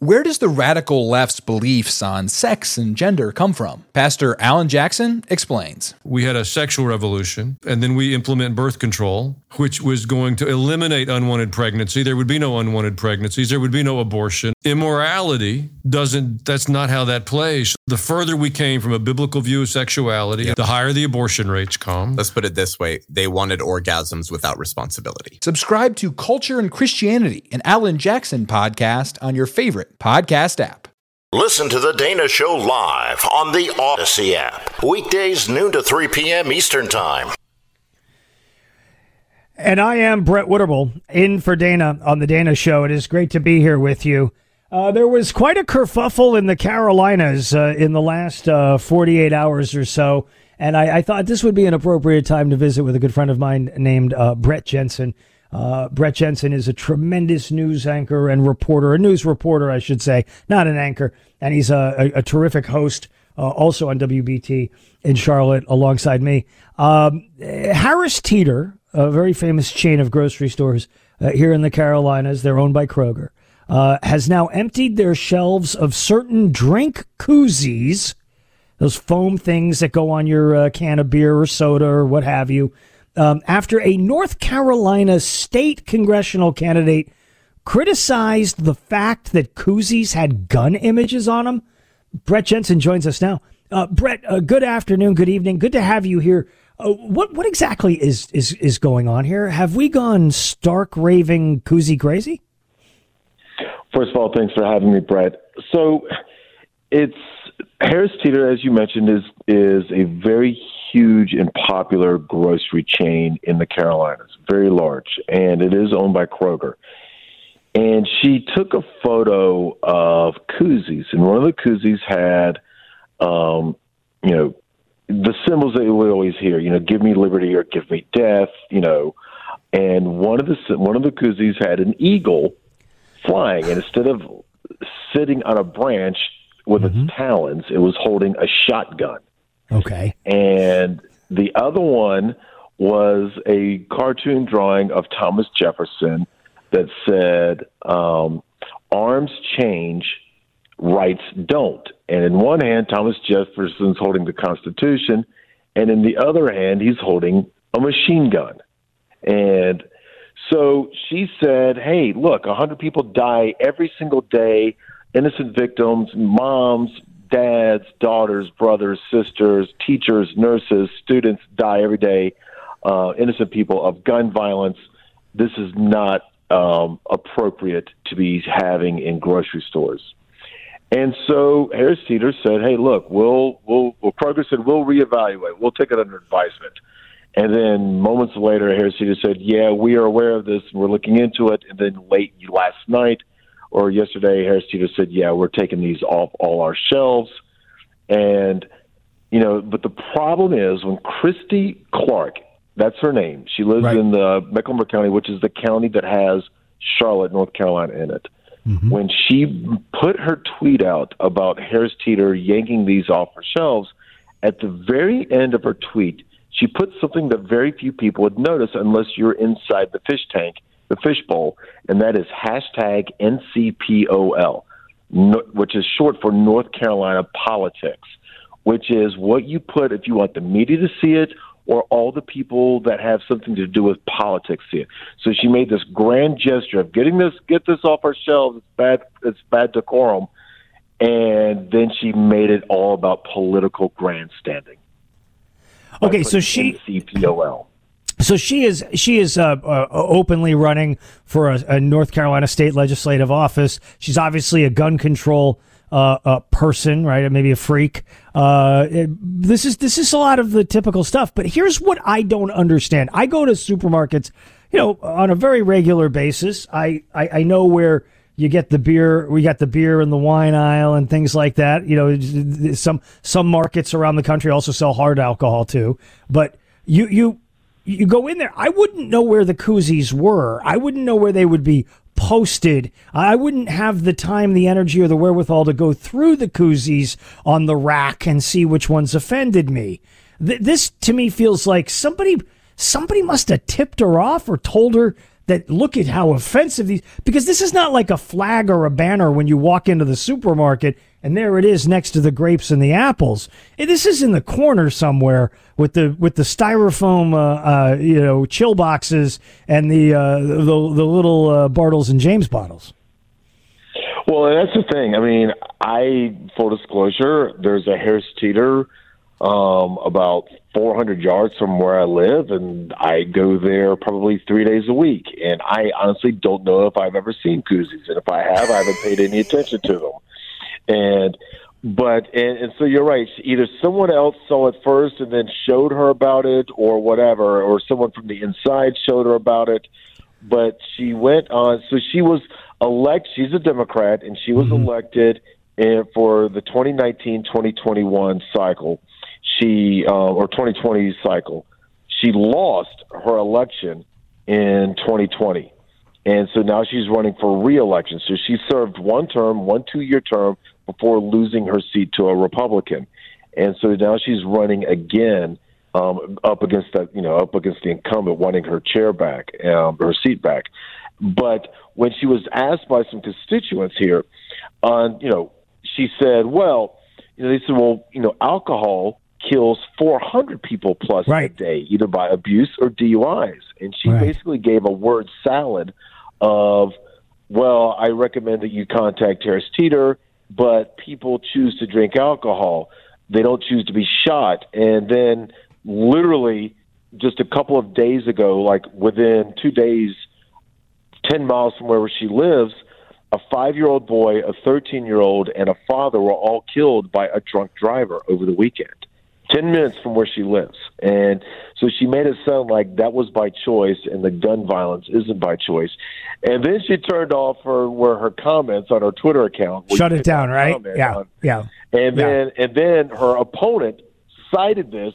Where does the radical left's beliefs on sex and gender come from? Pastor Alan Jackson explains. We had a sexual revolution, and then we implement birth control, which was going to eliminate unwanted pregnancy. There would be no unwanted pregnancies. There would be no abortion. Immorality that's not how that plays. The further we came from a biblical view of sexuality, the higher the abortion rates come. Let's put it this way. They wanted orgasms without responsibility. Subscribe to Culture and Christianity, an Alan Jackson podcast on your favorite podcast app. Listen to The Dana Show live on the Odyssey app. Weekdays, noon to 3 p.m. Eastern Time. And I am Brett Winterble, in for Dana on The Dana Show. It is great to be here with you. There was quite a kerfuffle in the Carolinas in the last 48 hours or so, and I thought this would be an appropriate time to visit with a good friend of mine named Brett Jensen. Brett Jensen is a tremendous news anchor and reporter, a news reporter, I should say, not an anchor, and he's a terrific host. Also on WBT in Charlotte alongside me. Harris Teeter, a very famous chain of grocery stores here in the Carolinas, they're owned by Kroger, has now emptied their shelves of certain drink koozies, those foam things that go on your can of beer or soda or what have you, after a North Carolina state congressional candidate criticized the fact that koozies had gun images on them. Brett Jensen joins us now. Brett, good afternoon, good evening. Good to have you here. What exactly is going on here? Have we gone stark raving koozie crazy? First of all, thanks for having me, Brett. So it's Harris Teeter, as you mentioned, is a very huge and popular grocery chain in the Carolinas, very large, and it is owned by Kroger. And she took a photo of koozies, and one of the koozies had, the symbols that we always hear, give me liberty or give me death, And one of the koozies had an eagle flying, and instead of sitting on a branch with its talons, it was holding a shotgun. Okay. And the other one was a cartoon drawing of Thomas Jefferson that said, arms change, rights don't. And in one hand, Thomas Jefferson's holding the Constitution, and in the other hand, he's holding a machine gun. And so she said, hey, look, 100 people die every single day, innocent victims, moms, dads, daughters, brothers, sisters, teachers, nurses, students die every day, innocent people, of gun violence. This is not appropriate to be having in grocery stores. And so Harris Teeter said, hey, look, Kroger said, we'll reevaluate. We'll take it under advisement. And then moments later, Harris Teeter said, yeah, we are aware of this. And we're looking into it. And then late last night or yesterday, Harris Teeter said, yeah, we're taking these off all our shelves. And, but the problem is when Christy Clark, that's her name. She lives in the Mecklenburg County, which is the county that has Charlotte, North Carolina in it. Mm-hmm. When she put her tweet out about Harris Teeter yanking these off her shelves, at the very end of her tweet, she put something that very few people would notice unless you're inside the fish tank, the fish bowl, and that is hashtag NCPOL, which is short for North Carolina politics, which is what you put if you want the media to see it or all the people that have something to do with politics here. So she made this grand gesture of get this off our shelves. It's bad decorum. And then she made it all about political grandstanding. Okay, so she NCPOL. So she is openly running for a North Carolina state legislative office. She's obviously a gun control a person, right? Maybe a freak. This is a lot of the typical stuff, but here's what I don't understand. I go to supermarkets, on a very regular basis. I know where you get the beer. We got the beer and the wine aisle and things like that. Some markets around the country also sell hard alcohol too, but you go in there. I wouldn't know where the koozies were. I wouldn't know where they would be posted. I wouldn't have the time, the energy, or the wherewithal to go through the koozies on the rack and see which ones offended me. This, to me, feels like somebody must have tipped her off or told her that, look at how offensive these... Because this is not like a flag or a banner when you walk into the supermarket and there it is next to the grapes and the apples. This is in the corner somewhere with the styrofoam, chill boxes and the little Bartles and James bottles. Well, and that's the thing. I mean, full disclosure, there's a Harris Teeter about 400 yards from where I live, and I go there probably 3 days a week, and I honestly don't know if I've ever seen koozies, and if I have, I haven't paid any attention to them. And so you're right. Either someone else saw it first and then showed her about it, or whatever, or someone from the inside showed her about it. But she went on. So she was she's a Democrat, and she was elected for the 2019-2021 cycle. She or 2020 cycle. She lost her election in 2020. And so now she's running for re-election. So she served one 2-year term before losing her seat to a Republican. And so now she's running again up against the incumbent, wanting her chair back, her seat back. But when she was asked by some constituents here, she said, alcohol kills 400 people plus a day, either by abuse or DUIs. And she basically gave a word salad of, I recommend that you contact Harris Teeter, but people choose to drink alcohol. They don't choose to be shot. And then literally just a couple of days ago, like within 2 days, 10 miles from wherever she lives, a 5-year-old boy, a 13-year-old, and a father were all killed by a drunk driver over the weekend, 10 minutes from where she lives. And so she made it sound like that was by choice and the gun violence isn't by choice. And then she turned off her comments on her Twitter account. Shut it down, right? Yeah. And then her opponent cited this,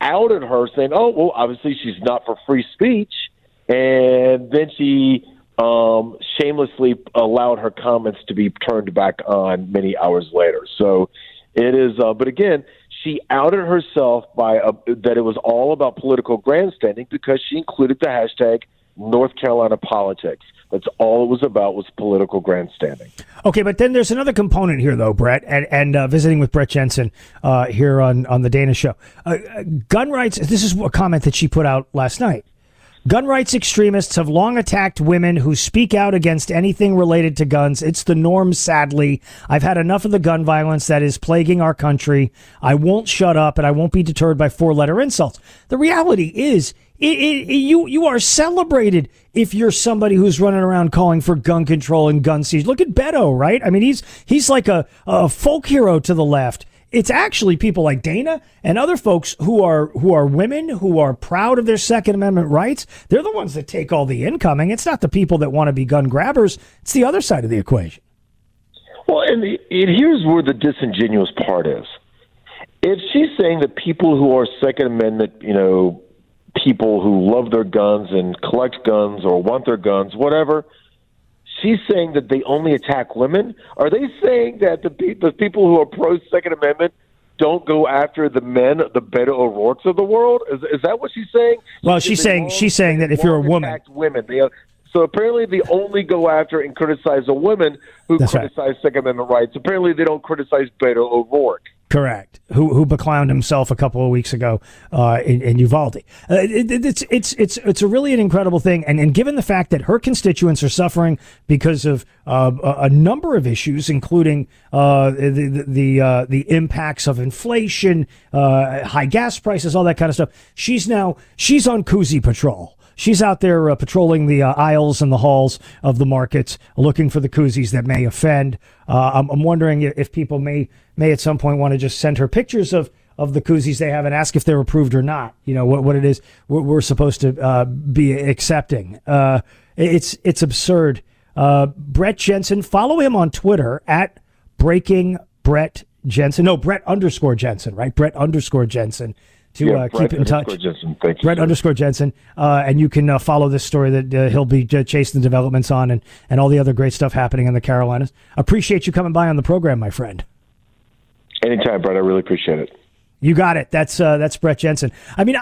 outed her, saying, obviously she's not for free speech. And then she shamelessly allowed her comments to be turned back on many hours later. So it is, but again, she outed herself by that it was all about political grandstanding because she included the hashtag North Carolina politics. That's all it was about, was political grandstanding. Okay, but then there's another component here, though, Brett, and visiting with Brett Jensen here on the Dana Show. Gun rights, this is a comment that she put out last night. Gun rights extremists have long attacked women who speak out against anything related to guns. It's the norm, sadly. I've had enough of the gun violence that is plaguing our country. I won't shut up, and I won't be deterred by 4-letter insults. The reality is, you are celebrated if you're somebody who's running around calling for gun control and gun seizures. Look at Beto, right? I mean, he's like a folk hero to the left. It's actually people like Dana and other folks who are women, who are proud of their Second Amendment rights. They're the ones that take all the incoming. It's not the people that want to be gun grabbers. It's the other side of the equation. Well, and here's where the disingenuous part is. If she's saying that people who are Second Amendment, people who love their guns and collect guns or want their guns, whatever, she's saying that they only attack women? Are they saying that the people who are pro-Second Amendment don't go after the men, the Beto O'Rourke's of the world? Is that what she's saying? Well, she's saying that if you're a woman... women. So apparently they only go after and criticize a woman who criticize Second Amendment rights. Apparently they don't criticize Beto O'Rourke. Correct. Who beclowned himself a couple of weeks ago in Uvalde. It's really an incredible thing. And given the fact that her constituents are suffering because of a number of issues, including the impacts of inflation, high gas prices, all that kind of stuff, she's on koozie patrol. She's out there patrolling the aisles and the halls of the markets, looking for the koozies that may offend. I'm wondering if people may at some point want to just send her pictures of the koozies they have and ask if they're approved or not. You know what it is we're supposed to be accepting. It's absurd. Brett Jensen, follow him on Twitter at Breaking Brett Jensen. No, Brett _Jensen. to keep in touch. Brett_Jensen. And you can follow this story that he'll be chasing the developments on, and all the other great stuff happening in the Carolinas. Appreciate you coming by on the program, my friend. Anytime, Brett. I really appreciate it. You got it. That's Brett Jensen. I mean,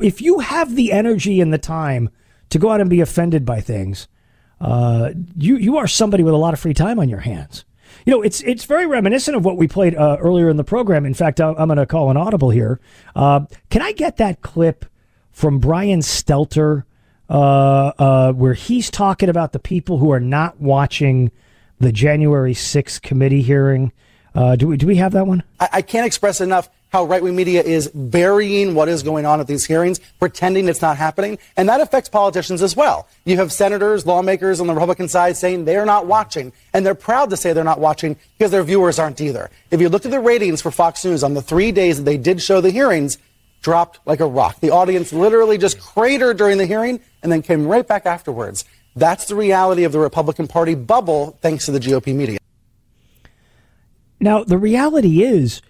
if you have the energy and the time to go out and be offended by things, you are somebody with a lot of free time on your hands. You know, it's very reminiscent of what we played earlier in the program. In fact, I'm going to call an audible here. Can I get that clip from Brian Stelter where he's talking about the people who are not watching the January 6th committee hearing? Do we have that one? I can't express enough how right-wing media is burying what is going on at these hearings, pretending it's not happening. And that affects politicians as well. You have senators, lawmakers on the Republican side saying they're not watching, and they're proud to say they're not watching because their viewers aren't either. If you look at the ratings for Fox News on the 3 days that they did show the hearings, dropped like a rock. The audience literally just cratered during the hearing and then came right back afterwards. That's the reality of the Republican Party bubble, thanks to the GOP media. Now, the reality is,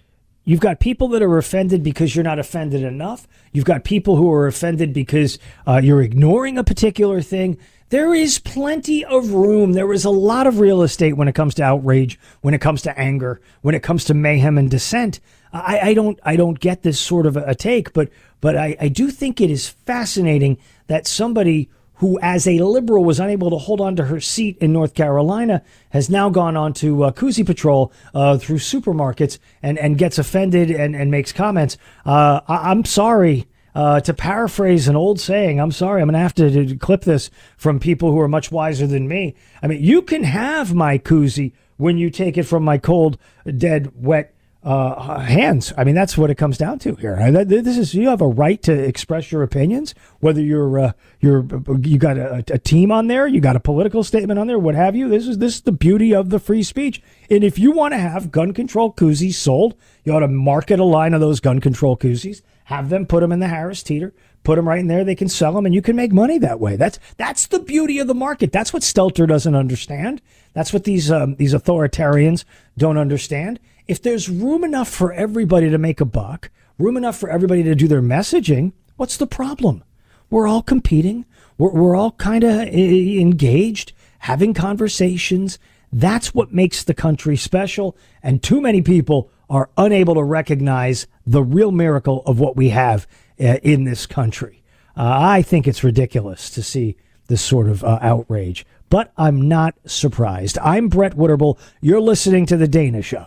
you've got people that are offended because you're not offended enough. You've got people who are offended because you're ignoring a particular thing. There is plenty of room. There is a lot of real estate when it comes to outrage, when it comes to anger, when it comes to mayhem and dissent. I don't get this sort of a take, but I do think it is fascinating that somebody who, as a liberal, was unable to hold on to her seat in North Carolina, has now gone on to Koozie Patrol through supermarkets and gets offended and makes comments. I'm sorry, to paraphrase an old saying, I'm sorry, I'm going to have to clip this from people who are much wiser than me. I mean, you can have my koozie when you take it from my cold, dead, wet hands. I mean, that's what it comes down to here. This is, you have a right to express your opinions, whether you got a team on there, you got a political statement on there, what have you. This is the beauty of the free speech. And if you want to have gun control koozies sold, you ought to market a line of those gun control koozies, have them put them in the Harris Teeter, put them right in there. They can sell them, and you can make money that way. That's the beauty of the market. That's what Stelter doesn't understand. That's what these authoritarians don't understand. If there's room enough for everybody to make a buck, room enough for everybody to do their messaging, what's the problem? We're all competing. We're all kind of engaged, having conversations. That's what makes the country special. And too many people are unable to recognize the real miracle of what we have in this country. I think it's ridiculous to see this sort of outrage, but I'm not surprised. I'm Brett Winterble. You're listening to The Dana Show.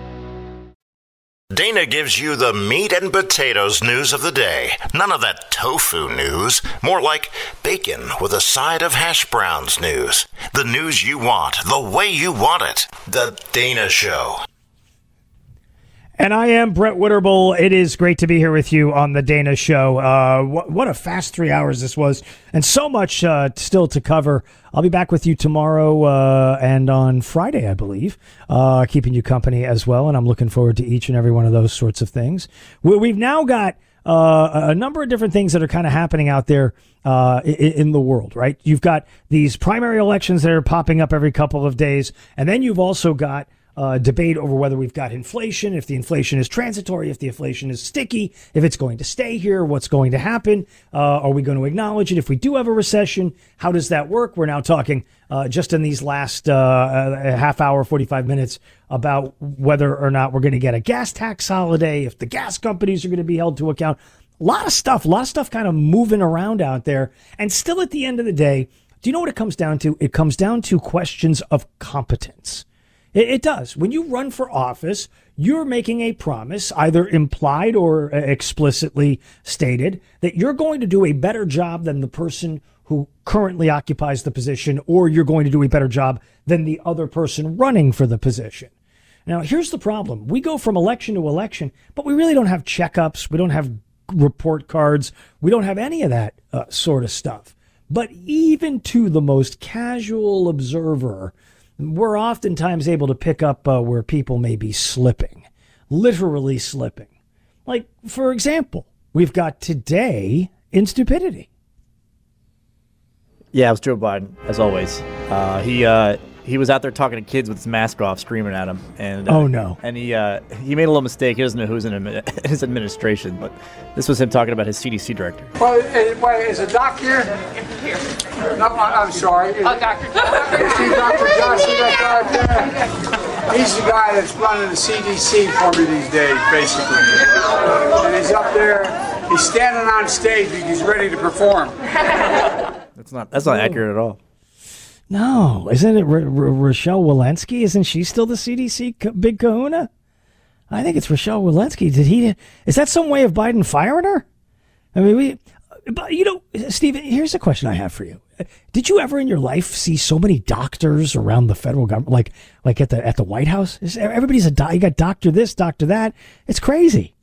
Dana gives you the meat and potatoes news of the day. None of that tofu news. More like bacon with a side of hash browns news. The news you want, the way you want it. The Dana Show. And I am Brett Winterble. It is great to be here with you on The Dana Show. What a fast 3 hours this was. And so much still to cover. I'll be back with you tomorrow and on Friday, I believe, keeping you company as well. And I'm looking forward to each and every one of those sorts of things. We've now got a number of different things that are kind of happening out there in the world, right? You've got these primary elections that are popping up every couple of days. And then you've also got debate over whether we've got inflation, if the inflation is transitory, if the inflation is sticky, if it's going to stay here, what's going to happen, are we going to acknowledge it? If we do have a recession, how does that work? We're now talking just in these last half hour, 45 minutes about whether or not we're going to get a gas tax holiday, if the gas companies are going to be held to account. A lot of stuff kind of moving around out there. And still at the end of the day, do you know what it comes down to? It comes down to questions of competence. It does. When you run for office, you're making a promise, either implied or explicitly stated, that you're going to do a better job than the person who currently occupies the position, or you're going to do a better job than the other person running for the position. Now, here's the problem. We go from election to election, but we really don't have checkups. We don't have report cards. We don't have any of that sort of stuff. But even to the most casual observer, we're oftentimes able to pick up where people may be slipping, literally slipping. Like, for example, we've got today in stupidity. Yeah, it was Joe Biden, as always. He was out there talking to kids with his mask off, screaming at him. And oh, no. And he made a little mistake. He doesn't know who's in his administration, but this was him talking about his CDC director. Wait, is it Doc here? No, I'm sorry. Oh, Dr. Johnson. You see Dr. Johnson, that guy there? He's the guy that's running the CDC for me these days, basically. And he's up there. He's standing on stage because he's ready to perform. That's not accurate at all. No, isn't it Rochelle Walensky? Isn't she still the CDC big kahuna? I think it's Rochelle Walensky. Is that some way of Biden firing her? I mean, but you know, Steve, here's a question I have for you. Did you ever in your life see so many doctors around the federal government, like at the White House? Everybody's a doctor. You got doctor this, doctor that. It's crazy.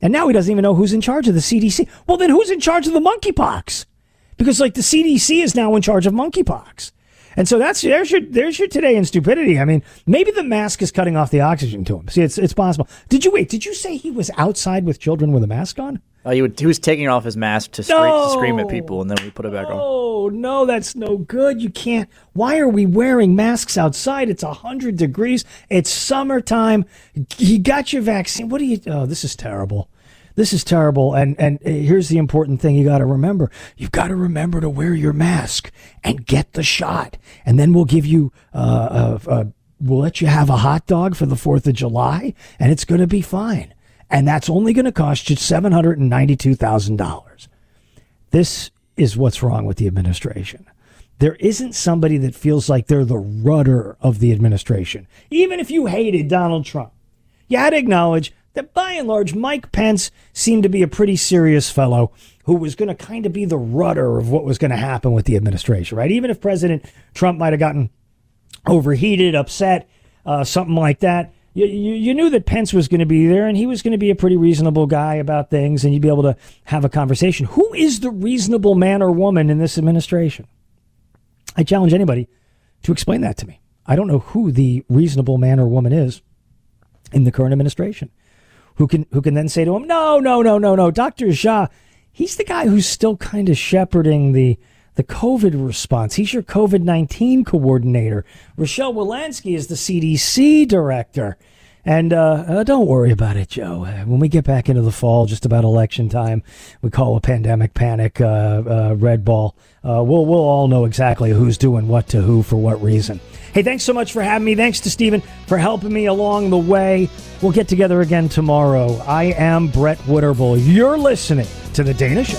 And now he doesn't even know who's in charge of the CDC. Well, then who's in charge of the monkeypox? Because the CDC is now in charge of monkeypox. And so there's your today in stupidity. I mean, maybe the mask is cutting off the oxygen to him. See, it's possible. Did you say he was outside with children with a mask on? He was taking off his mask to scream at people, and then we put it back on. Oh, no, that's no good. You can't. Why are we wearing masks outside? It's 100 degrees. It's summertime. You got your vaccine. This is terrible. This is terrible, and here's the important thing you got to remember. You've got to remember to wear your mask and get the shot, and then we'll give you, we'll let you have a hot dog for the 4th of July, and it's going to be fine. And that's only going to cost you $792,000. This is what's wrong with the administration. There isn't somebody that feels like they're the rudder of the administration. Even if you hated Donald Trump, you had to acknowledge that by and large, Mike Pence seemed to be a pretty serious fellow who was going to kind of be the rudder of what was going to happen with the administration, right? Even if President Trump might have gotten overheated, upset, something like that, you knew that Pence was going to be there and he was going to be a pretty reasonable guy about things and you'd be able to have a conversation. Who is the reasonable man or woman in this administration? I challenge anybody to explain that to me. I don't know who the reasonable man or woman is in the current administration. Who can then say to him, no, Dr. Jha, he's the guy who's still kind of shepherding the COVID response. He's your COVID-19 coordinator. Rochelle Walensky is the CDC director. And don't worry about it, Joe. When we get back into the fall, just about election time, we call a pandemic panic red ball. We'll all know exactly who's doing what to who for what reason. Hey, thanks so much for having me. Thanks to Stephen for helping me along the way. We'll get together again tomorrow. I am Brett Winterbull. You're listening to The Dana Show.